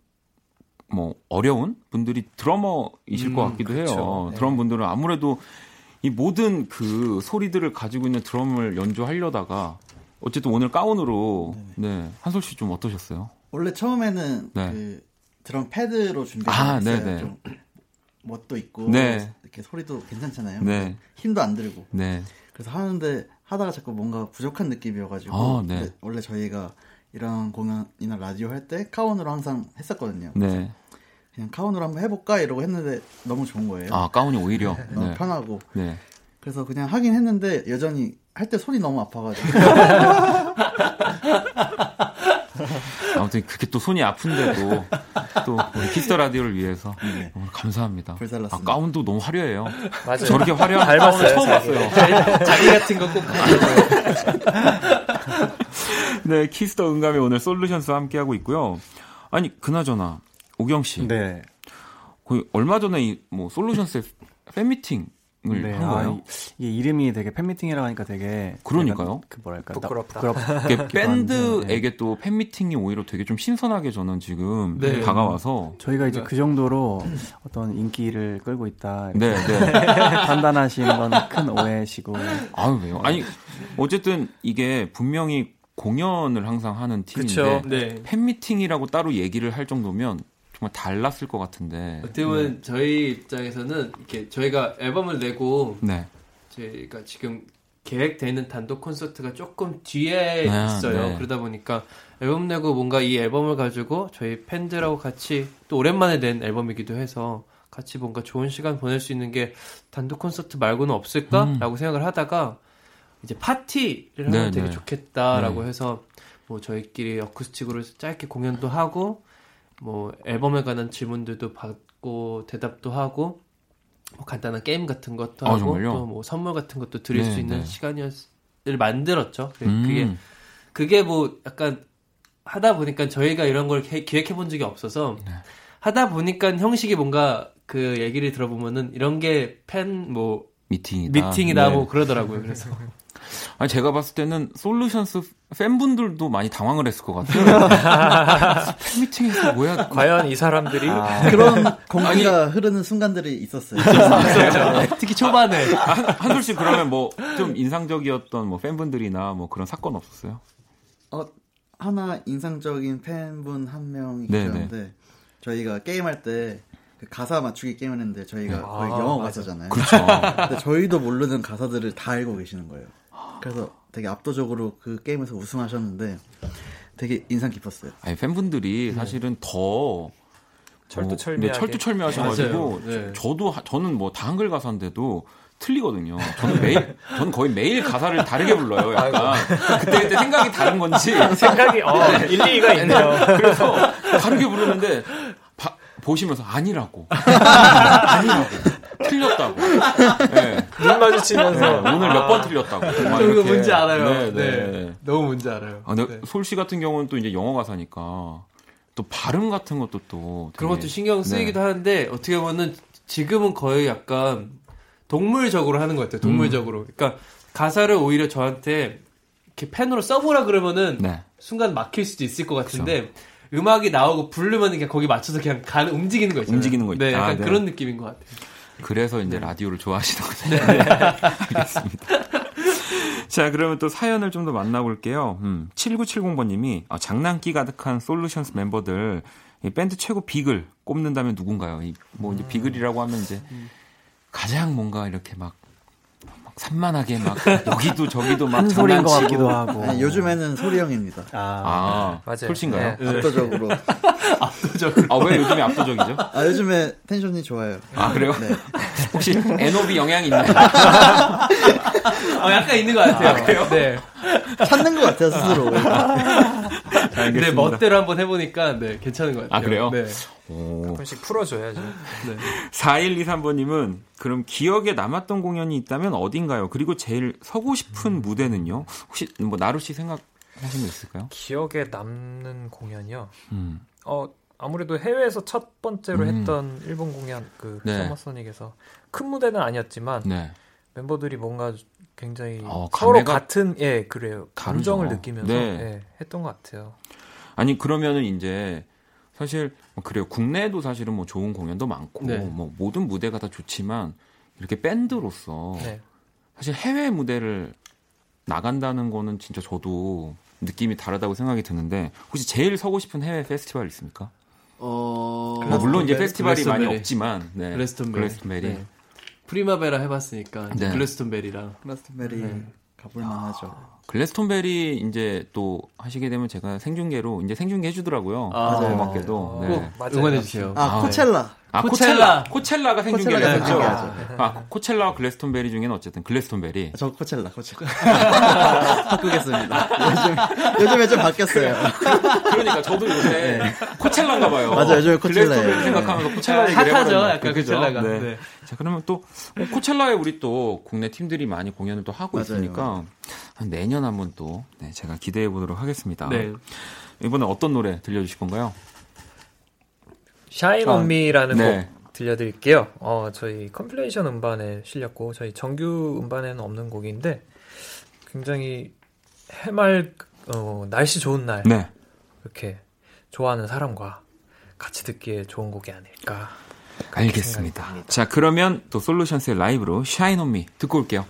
뭐 어려운 분들이 드러머이실 음, 것 같기도 그렇죠. 해요. 네. 드럼 분들은 아무래도 이 모든 그 소리들을 가지고 있는 드럼을 연주하려다가 어쨌든 오늘 가운으로 네, 한솔 씨 좀 어떠셨어요? 원래 처음에는 네. 그 드럼 패드로 준비했어요. 좀 멋도 있고 네. 이렇게 소리도 괜찮잖아요. 네. 힘도 안 들고. 네. 그래서 하는데 하다가 자꾸 뭔가 부족한 느낌이어가지고 아, 네. 원래 저희가 이런 공연이나 라디오 할 때 카운으로 항상 했었거든요. 네. 그냥 카운으로 한번 해볼까 이러고 했는데 너무 좋은 거예요. 아 카운이 오히려 네, 너무 네. 편하고. 네. 그래서 그냥 하긴 했는데 여전히 할 때 손이 너무 아파가지고. 아무튼 그렇게 또 손이 아픈데도 또 우리 키스 더 라디오를 위해서 네. 너무 감사합니다. 불살랐습니다. 아, 가운도 너무 화려해요. 맞아요. 저렇게 화려한 가운을 처음 봤어요. 자기 같은 거 꼭 가져요. 네, 키스 더 음감에 오늘 솔루션스와 함께 하고 있고요. 아니 그나저나 오경 씨, 네, 거의 얼마 전에 이 뭐 솔루션스의 팬미팅. 네, 한 거예요? 아, 이, 이 이름이 되게 팬미팅이라고 하니까 되게 그러니까요. 그 뭐랄까 부끄럽다. 부끄럽다. 밴드에게 네. 또 팬미팅이 오히려 되게 좀 신선하게 저는 지금 네. 다가와서 저희가 이제 네. 그 정도로 어떤 인기를 끌고 있다. 네, 네. 판단하시는 건 큰 오해시고. 아유 왜요? 아니 어쨌든 이게 분명히 공연을 항상 하는 팀인데 네. 팬미팅이라고 따로 얘기를 할 정도면. 정말 달랐을 것 같은데. 어떻게 보면 네. 저희 입장에서는 이렇게 저희가 앨범을 내고 네. 저희가 지금 계획되는 단독 콘서트가 조금 뒤에 아, 있어요. 네. 그러다 보니까 앨범 내고 뭔가 이 앨범을 가지고 저희 팬들하고 같이 또 오랜만에 낸 앨범이기도 해서 같이 뭔가 좋은 시간 보낼 수 있는 게 단독 콘서트 말고는 없을까라고 음. 생각을 하다가 이제 파티를 하면 네, 되게 네. 좋겠다라고 네. 해서 뭐 저희끼리 어쿠스틱으로 짧게 공연도 하고 뭐 앨범에 관한 질문들도 받고 대답도 하고 뭐 간단한 게임 같은 것도 아, 하고 또 뭐 선물 같은 것도 드릴 네, 수 있는 네. 시간을 만들었죠. 음. 그게 그게 뭐 약간 하다 보니까 저희가 이런 걸 기획해 본 적이 없어서 네. 하다 보니까 형식이 뭔가 그 얘기를 들어보면은 이런 게 팬 뭐 미팅이다, 미팅이다 네. 뭐 그러더라고요. 그래서 아니 제가 봤을 때는 솔루션스 팬분들도 많이 당황을 했을 것 같아요. 팬미팅에서 뭐야? 과연 이 사람들이 아, 그런 공기가 아니, 흐르는 순간들이 있었어요. 있었어요. 특히 초반에 아, 한솔 씨 그러면 뭐 좀 인상적이었던 뭐 팬분들이나 뭐 그런 사건 없었어요? 어 하나 인상적인 팬분 한 명 있었는데 저희가 게임할 때. 가사 맞추기 게임을 했는데 저희가 네. 거의 아, 영어 가사잖아요. 그렇죠. 근데 저희도 모르는 가사들을 다 알고 계시는 거예요. 그래서 되게 압도적으로 그 게임에서 우승하셨는데 되게 인상 깊었어요. 아니, 팬분들이 네. 사실은 더 철두철미하게 뭐, 네, 철두철미하셔가지고 네. 저도 저는 뭐 다 한글 가사인데도 틀리거든요. 저는 매일, 저는 거의 매일 가사를 다르게 불러요. 약간 그때 그때 생각이 다른 건지 생각이 어 일리 이가 있네요. 그래서 다르게 부르는데. 보시면서 아니라고 아니라고 틀렸다고 네. 눈 마주치면서 네, 오늘 몇 번 틀렸다고 이거 뭔지 알아요. 네, 네. 네. 너무 뭔지 알아요. 아, 근데 네. 솔씨 같은 경우는 또 이제 영어 가사니까 또 발음 같은 것도 또 되게, 그런 것도 신경 쓰이기도 네. 하는데 어떻게 보면은 지금은 거의 약간 동물적으로 하는 것 같아요. 동물적으로. 음. 그러니까 가사를 오히려 저한테 이렇게 펜으로 써보라 그러면은 네. 순간 막힐 수도 있을 것 같은데. 그쵸. 음악이 나오고 부르면 그냥 거기 맞춰서 그냥 가는 움직이는 거 있잖아요. 움직이는 거 있죠. 네, 약간 아, 네. 그런 느낌인 것 같아요. 그래서 이제 네. 라디오를 좋아하시더군요. 네. 알겠습니다. 자, 그러면 또 사연을 좀 더 만나볼게요. 음, 칠구칠공 번님이 아, 장난기 가득한 솔루션스 멤버들 이 밴드 최고 비글 꼽는다면 누군가요? 이, 뭐 이제 비글이라고 하면 이제 가장 뭔가 이렇게 막 산만하게 막 여기도 저기도 막 장난치기도 하고. 네, 요즘에는 소리형입니다. 아, 아 맞아요. 솔씨인가요? 네. 압도적으로. 압도적으로. 아, 왜 요즘에 압도적이죠? 아, 요즘에 텐션이 좋아요. 아, 그래요? 네. 혹시 엔오비 영향이 있나요? 아, 약간 있는 것 같아요. 아, 그래요? 네. 찾는 것 같아요, 스스로. 근데 멋대로 한번 해보니까 네, 괜찮은 것 같아요. 아, 그래요? 네. 조금씩 풀어줘야죠. 네. 사일이삼번님은 그럼 기억에 남았던 공연이 있다면 어딘가요? 그리고 제일 서고 싶은 무대는요? 혹시 뭐 나루씨 생각하신 거 있을까요? 기억에 남는 공연이요? 음. 어, 아무래도 해외에서 첫 번째로 음. 했던 일본 공연 그 네. 서머소닉에서 큰 무대는 아니었지만 네. 멤버들이 뭔가 굉장히 어, 서로 같은 예 그래요 감정을 다르죠. 느끼면서 네. 예, 했던 것 같아요. 아니 그러면은 이제 사실 그래요 국내에도 사실은 뭐 좋은 공연도 많고 네. 뭐 모든 무대가 다 좋지만 이렇게 밴드로서 네. 사실 해외 무대를 나간다는 거는 진짜 저도 느낌이 다르다고 생각이 드는데 혹시 제일 서고 싶은 해외 페스티벌 있습니까? 어 뭐 물론 이제 페스티벌이 글래스톤베리. 많이 없지만 네. 글래스톤베리. 글래스톤베리. 네. 프리마베라 해봤으니까 네. 글래스톤베리랑 글래스톤베리 네. 가볼만하죠. 아, 글래스톤베리 이제 또 하시게 되면 제가 생중계로 이제 생중계 해주더라고요. 아, 음악계도 네. 응원해 주세요. 아, 아, 코첼라. 아, 코첼라. 코첼라가 생중계를 했죠. 아, 코첼라와 글래스톤베리 중에는 어쨌든 글래스톤베리. 저 코첼라, 코첼라. 바꾸겠습니다. 요즘, 요즘에 좀 바뀌었어요. 그러니까 저도 요새 네. 코첼라인가 봐요. 맞아요, 요즘에 코첼라예요. 글래스톤베리 생각하면서 코첼라 얘기를 해버리는 핫하죠, 약간 코첼라가. 네. 네. 자, 그러면 또 코첼라에 우리 또 국내 팀들이 많이 공연을 또 하고 맞아요. 있으니까 한 내년 한번 또 네, 제가 기대해 보도록 하겠습니다. 네. 이번에 어떤 노래 들려주실 건가요? Shine on me라는 곡 네. 들려드릴게요. 어, 저희 컴필레이션 음반에 실렸고 저희 정규 음반에는 없는 곡인데 굉장히 해맑 어, 날씨 좋은 날 네. 이렇게 좋아하는 사람과 같이 듣기에 좋은 곡이 아닐까. 알겠습니다. 자 그러면 또 솔루션스의 라이브로 Shine on me 듣고 올게요.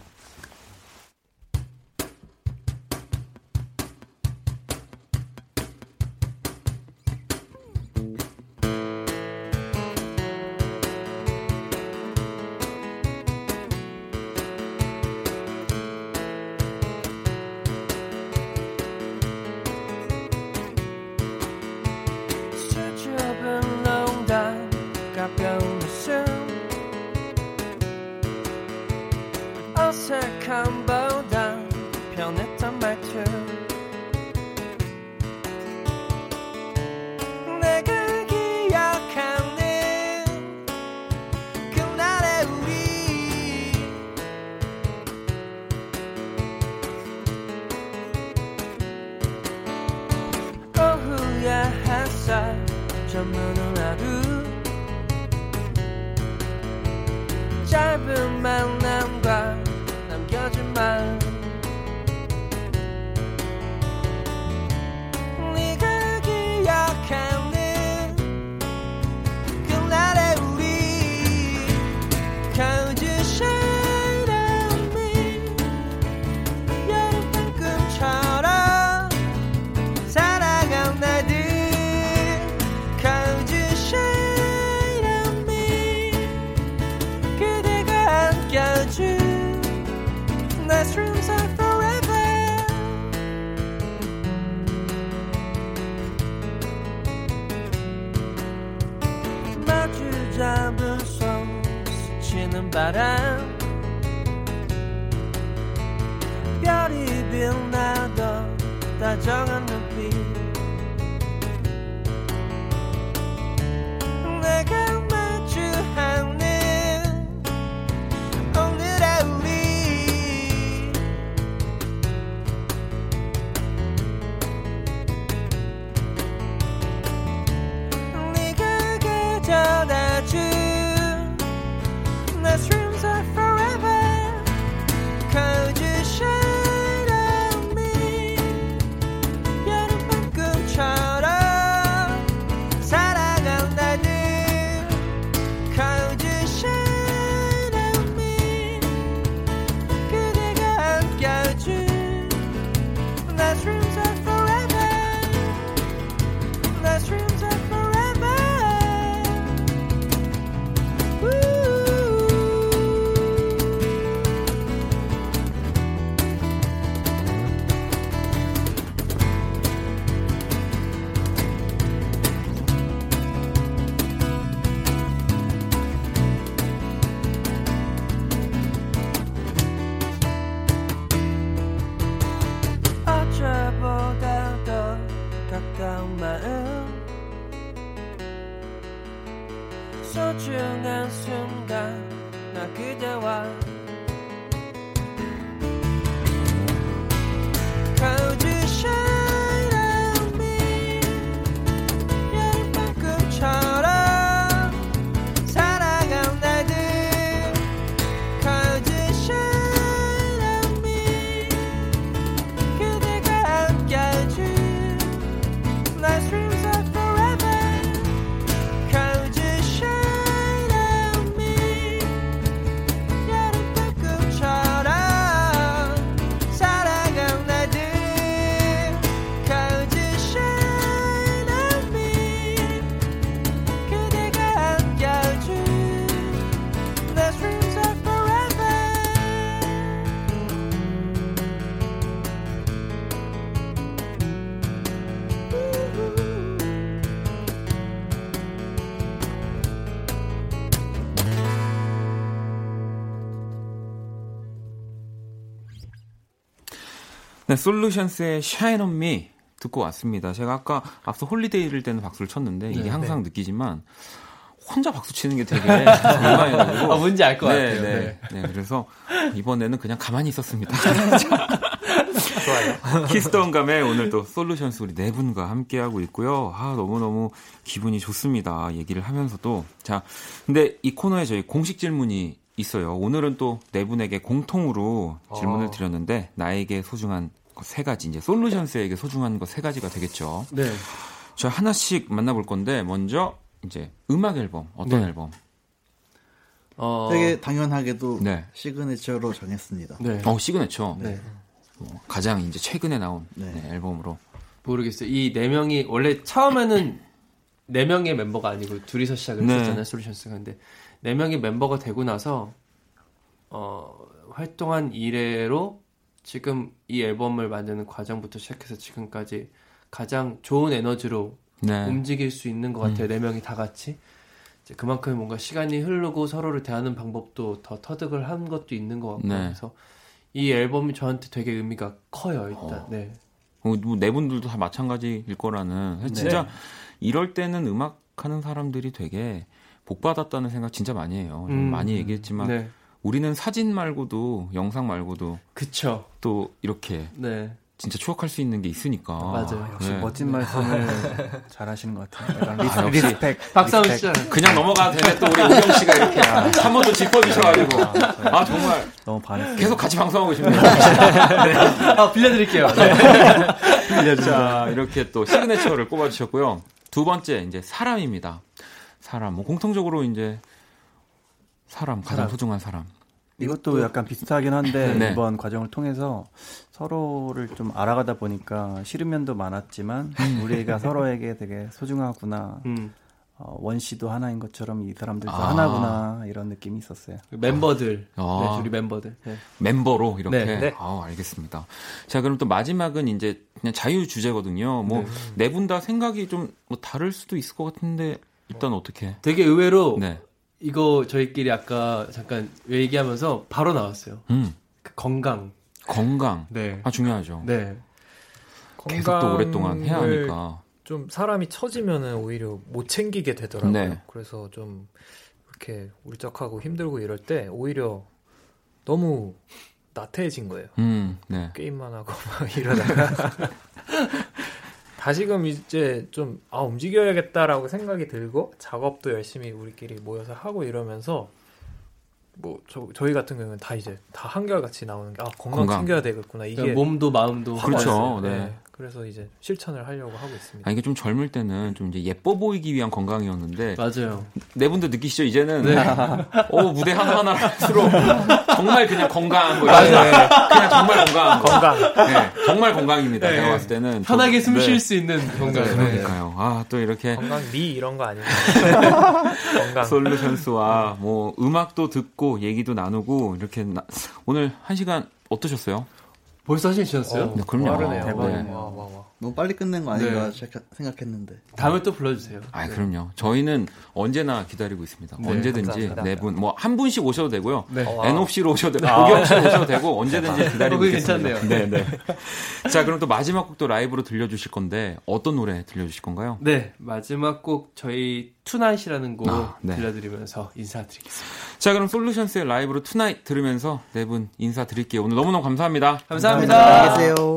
네, 솔루션스의 Shine on Me 듣고 왔습니다. 제가 아까 앞서 홀리데이를 때는 박수를 쳤는데 이게 네, 항상 네. 느끼지만 혼자 박수 치는 게 되게 정말이라고. 아, 뭔지 알 것 같아요. 네, 네. 네, 그래서 이번에는 그냥 가만히 있었습니다. 좋아요. 키스톤감에 오늘 또 솔루션스 우리 네 분과 함께하고 있고요. 아, 너무너무 기분이 좋습니다. 얘기를 하면서도. 자, 근데 이 코너에 저희 공식 질문이 있어요. 오늘은 또 네 분에게 공통으로 질문을 어. 드렸는데, 나에게 소중한 것 세 가지, 이제 솔루션스에게 소중한 것 세 가지가 되겠죠. 네. 자, 하나씩 만나볼 건데, 먼저, 이제 음악 앨범, 어떤 네. 앨범? 어. 되게 당연하게도 네. 시그니처로 정했습니다. 네. 어, 시그니처. 네. 어, 가장 이제 최근에 나온 네. 네, 앨범으로. 모르겠어요. 이 네 명이, 원래 처음에는 네 명의 멤버가 아니고 둘이서 시작을 네. 했었잖아요, 솔루션스가. 근데 네 명의 멤버가 되고 나서 어, 활동한 이래로 지금 이 앨범을 만드는 과정부터 시작해서 지금까지 가장 좋은 에너지로 네. 움직일 수 있는 것 같아요. 음. 네 명이 다 같이 이제 그만큼 뭔가 시간이 흐르고 서로를 대하는 방법도 더 터득을 한 것도 있는 것 같고 네. 그래서 이 앨범이 저한테 되게 의미가 커요. 일단 어. 네. 어, 네 분들도 다 마찬가지일 거라는. 네. 진짜 이럴 때는 음악하는 사람들이 되게 복받았다는 생각 진짜 많이 해요. 음, 많이 얘기했지만 네. 우리는 사진 말고도 영상 말고도 그쵸. 또 이렇게 네. 진짜 추억할 수 있는 게 있으니까. 맞아요. 아, 역시 네. 멋진 말씀을 잘하시는 것 같아요. 리스, 아, 역시 리스펙. 박수 한번 치자. 그냥 넘어가도 되네. 또 우리 우경 씨가 이렇게 한 번 더 짚어주셔가지고. 아 정말 너무 반했어요. 계속 같이 방송하고 싶네요. 네. 아 빌려드릴게요. 네. 빌려드립니다. 자, 이렇게 또 시그니처를 꼽아주셨고요. 두 번째 이제 사람입니다. 사람, 뭐 공통적으로 이제 사람, 가장 사람. 소중한 사람. 이것도 약간 비슷하긴 한데 네. 이번 과정을 통해서 서로를 좀 알아가다 보니까 싫은 면도 많았지만 우리가 서로에게 되게 소중하구나. 음. 어, 원 씨도 하나인 것처럼 이 사람들도 아. 하나구나 이런 느낌이 있었어요. 멤버들, 아. 네, 우리 멤버들. 네. 멤버로 이렇게. 네, 네. 아, 알겠습니다. 자, 그럼 또 마지막은 이제 그냥 자유 주제거든요. 뭐 네 분 다 생각이 좀 뭐 다를 수도 있을 것 같은데. 일단 어떻게? 되게 의외로 네. 이거 저희끼리 아까 잠깐 얘기하면서 바로 나왔어요. 음. 그 건강. 건강. 네. 아 중요하죠. 네. 계속 또 오랫동안 해야 하니까. 좀 사람이 처지면은 오히려 못 챙기게 되더라고요. 네. 그래서 좀 이렇게 울적하고 힘들고 이럴 때 오히려 너무 나태해진 거예요. 음. 네. 게임만 하고 막 이러다가. 다시금 이제 좀 아, 움직여야겠다라고 생각이 들고 작업도 열심히 우리끼리 모여서 하고 이러면서 뭐 저, 저희 같은 경우는 다 이제 다 한결같이 나오는 게 아, 건강, 건강 챙겨야 되겠구나. 이게 몸도 마음도 그렇죠. 네. 네. 그래서 이제 실천을 하려고 하고 있습니다. 아, 이게 좀 젊을 때는 좀 이제 예뻐 보이기 위한 건강이었는데 맞아요. 네 분도 느끼시죠? 이제는 네. 오, 무대 하나하나 할수록 정말 그냥 건강한 거예요. 네. 그냥 정말 건강한 건강. 거. 네. 정말 건강입니다. 네. 제가 봤을 때는 편하게 숨 쉴 수 네. 있는 건강. 네. 그러니까요. 아, 또 이렇게 건강 미 이런 거 아니에요. 건강. 솔루션스와 뭐 음악도 듣고 얘기도 나누고 이렇게 나... 오늘 한 시간 어떠셨어요? 벌써 하신 시간이었어요? 네, 그럼요. 빠르네요. 대박이네요. 네. 와, 와, 와. 너무 빨리 끝낸 거 아닌가 네. 생각했는데. 다음에 또 불러주세요. 아, 네. 그럼요. 저희는 언제나 기다리고 있습니다. 네, 언제든지 네 분, 뭐 한 분씩 오셔도 되고요. 네. 엔옵씨로 오셔도 되고, 고경씨로 오셔도 되고, 언제든지 기다리고 있습니다. 네, 네. 자, 그럼 또 마지막 곡도 라이브로 들려주실 건데 어떤 노래 들려주실 건가요? 네, 마지막 곡 저희 투나잇이라는 곡 아, 네. 들려드리면서 인사드리겠습니다. 자, 그럼 솔루션스의 라이브로 투나잇 들으면서 네 분 인사드릴게요. 오늘 너무너무 감사합니다. 감사합니다. 감사합니다. 안녕히 계세요.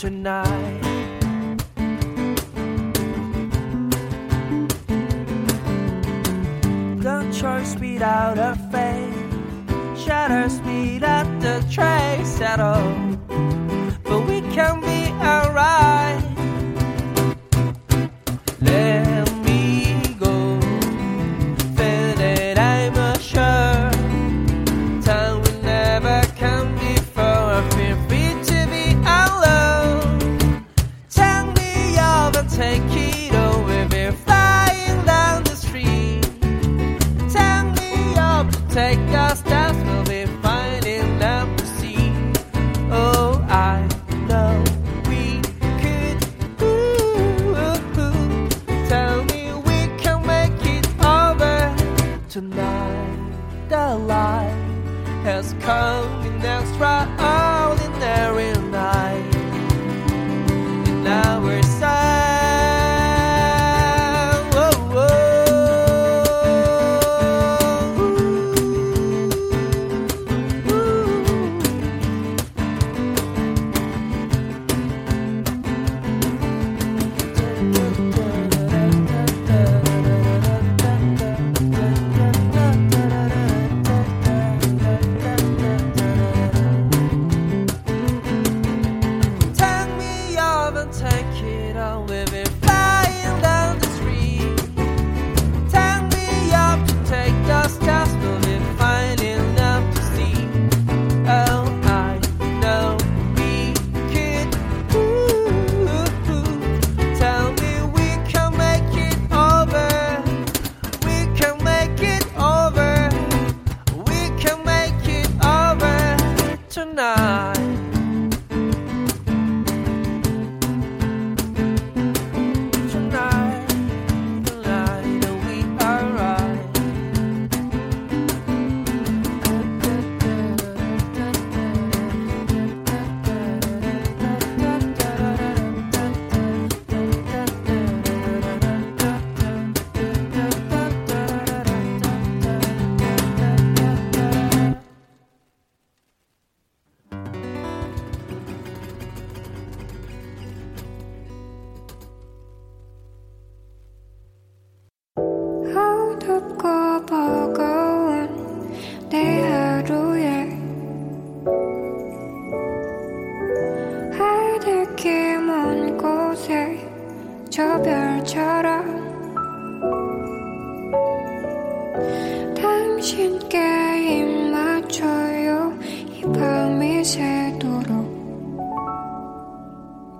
tonight. The choice without a face shatters me at the trace at all, but we can be alright. Let me go, feel that I'm assured time will never come before I feel free to be alone. Take me up and take it away, we're flying down the street. Take me up and take us down, we'll be finding out to see. Oh, I know. Tonight the light has come in extraordinary night. And now we're sad. Oh, oh. Ooh. Ooh.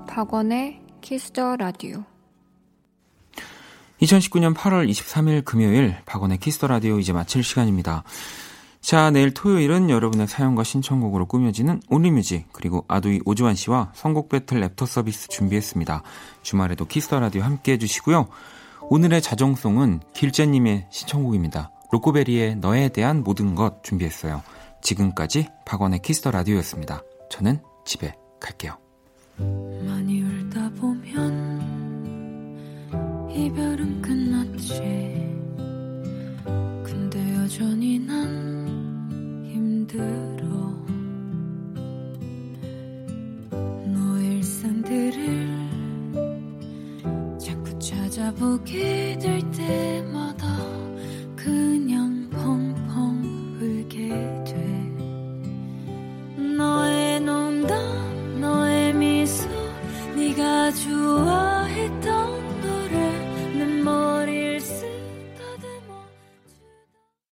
박원의 키스 더 라디오. 이천십구 년 팔월 이십삼일 금요일 박원의 키스 더 라디오 이제 마칠 시간입니다. 자, 내일 토요일은 여러분의 사연과 신청곡으로 꾸며지는 온리뮤직, 그리고 아두이 오지환 씨와 선곡 배틀 애프터 서비스 준비했습니다. 주말에도 키스 더 라디오 함께 해주시고요. 오늘의 자정송은 길재님의 신청곡입니다. 로코베리의 너에 대한 모든 것 준비했어요. 지금까지 박원의 키스 더 라디오였습니다. 저는 집에 갈게요. 많이 울다 보면 이별은 끝났지. 근데 여전히 난 힘들어. 너의 일상들을 자꾸 찾아보게 돼.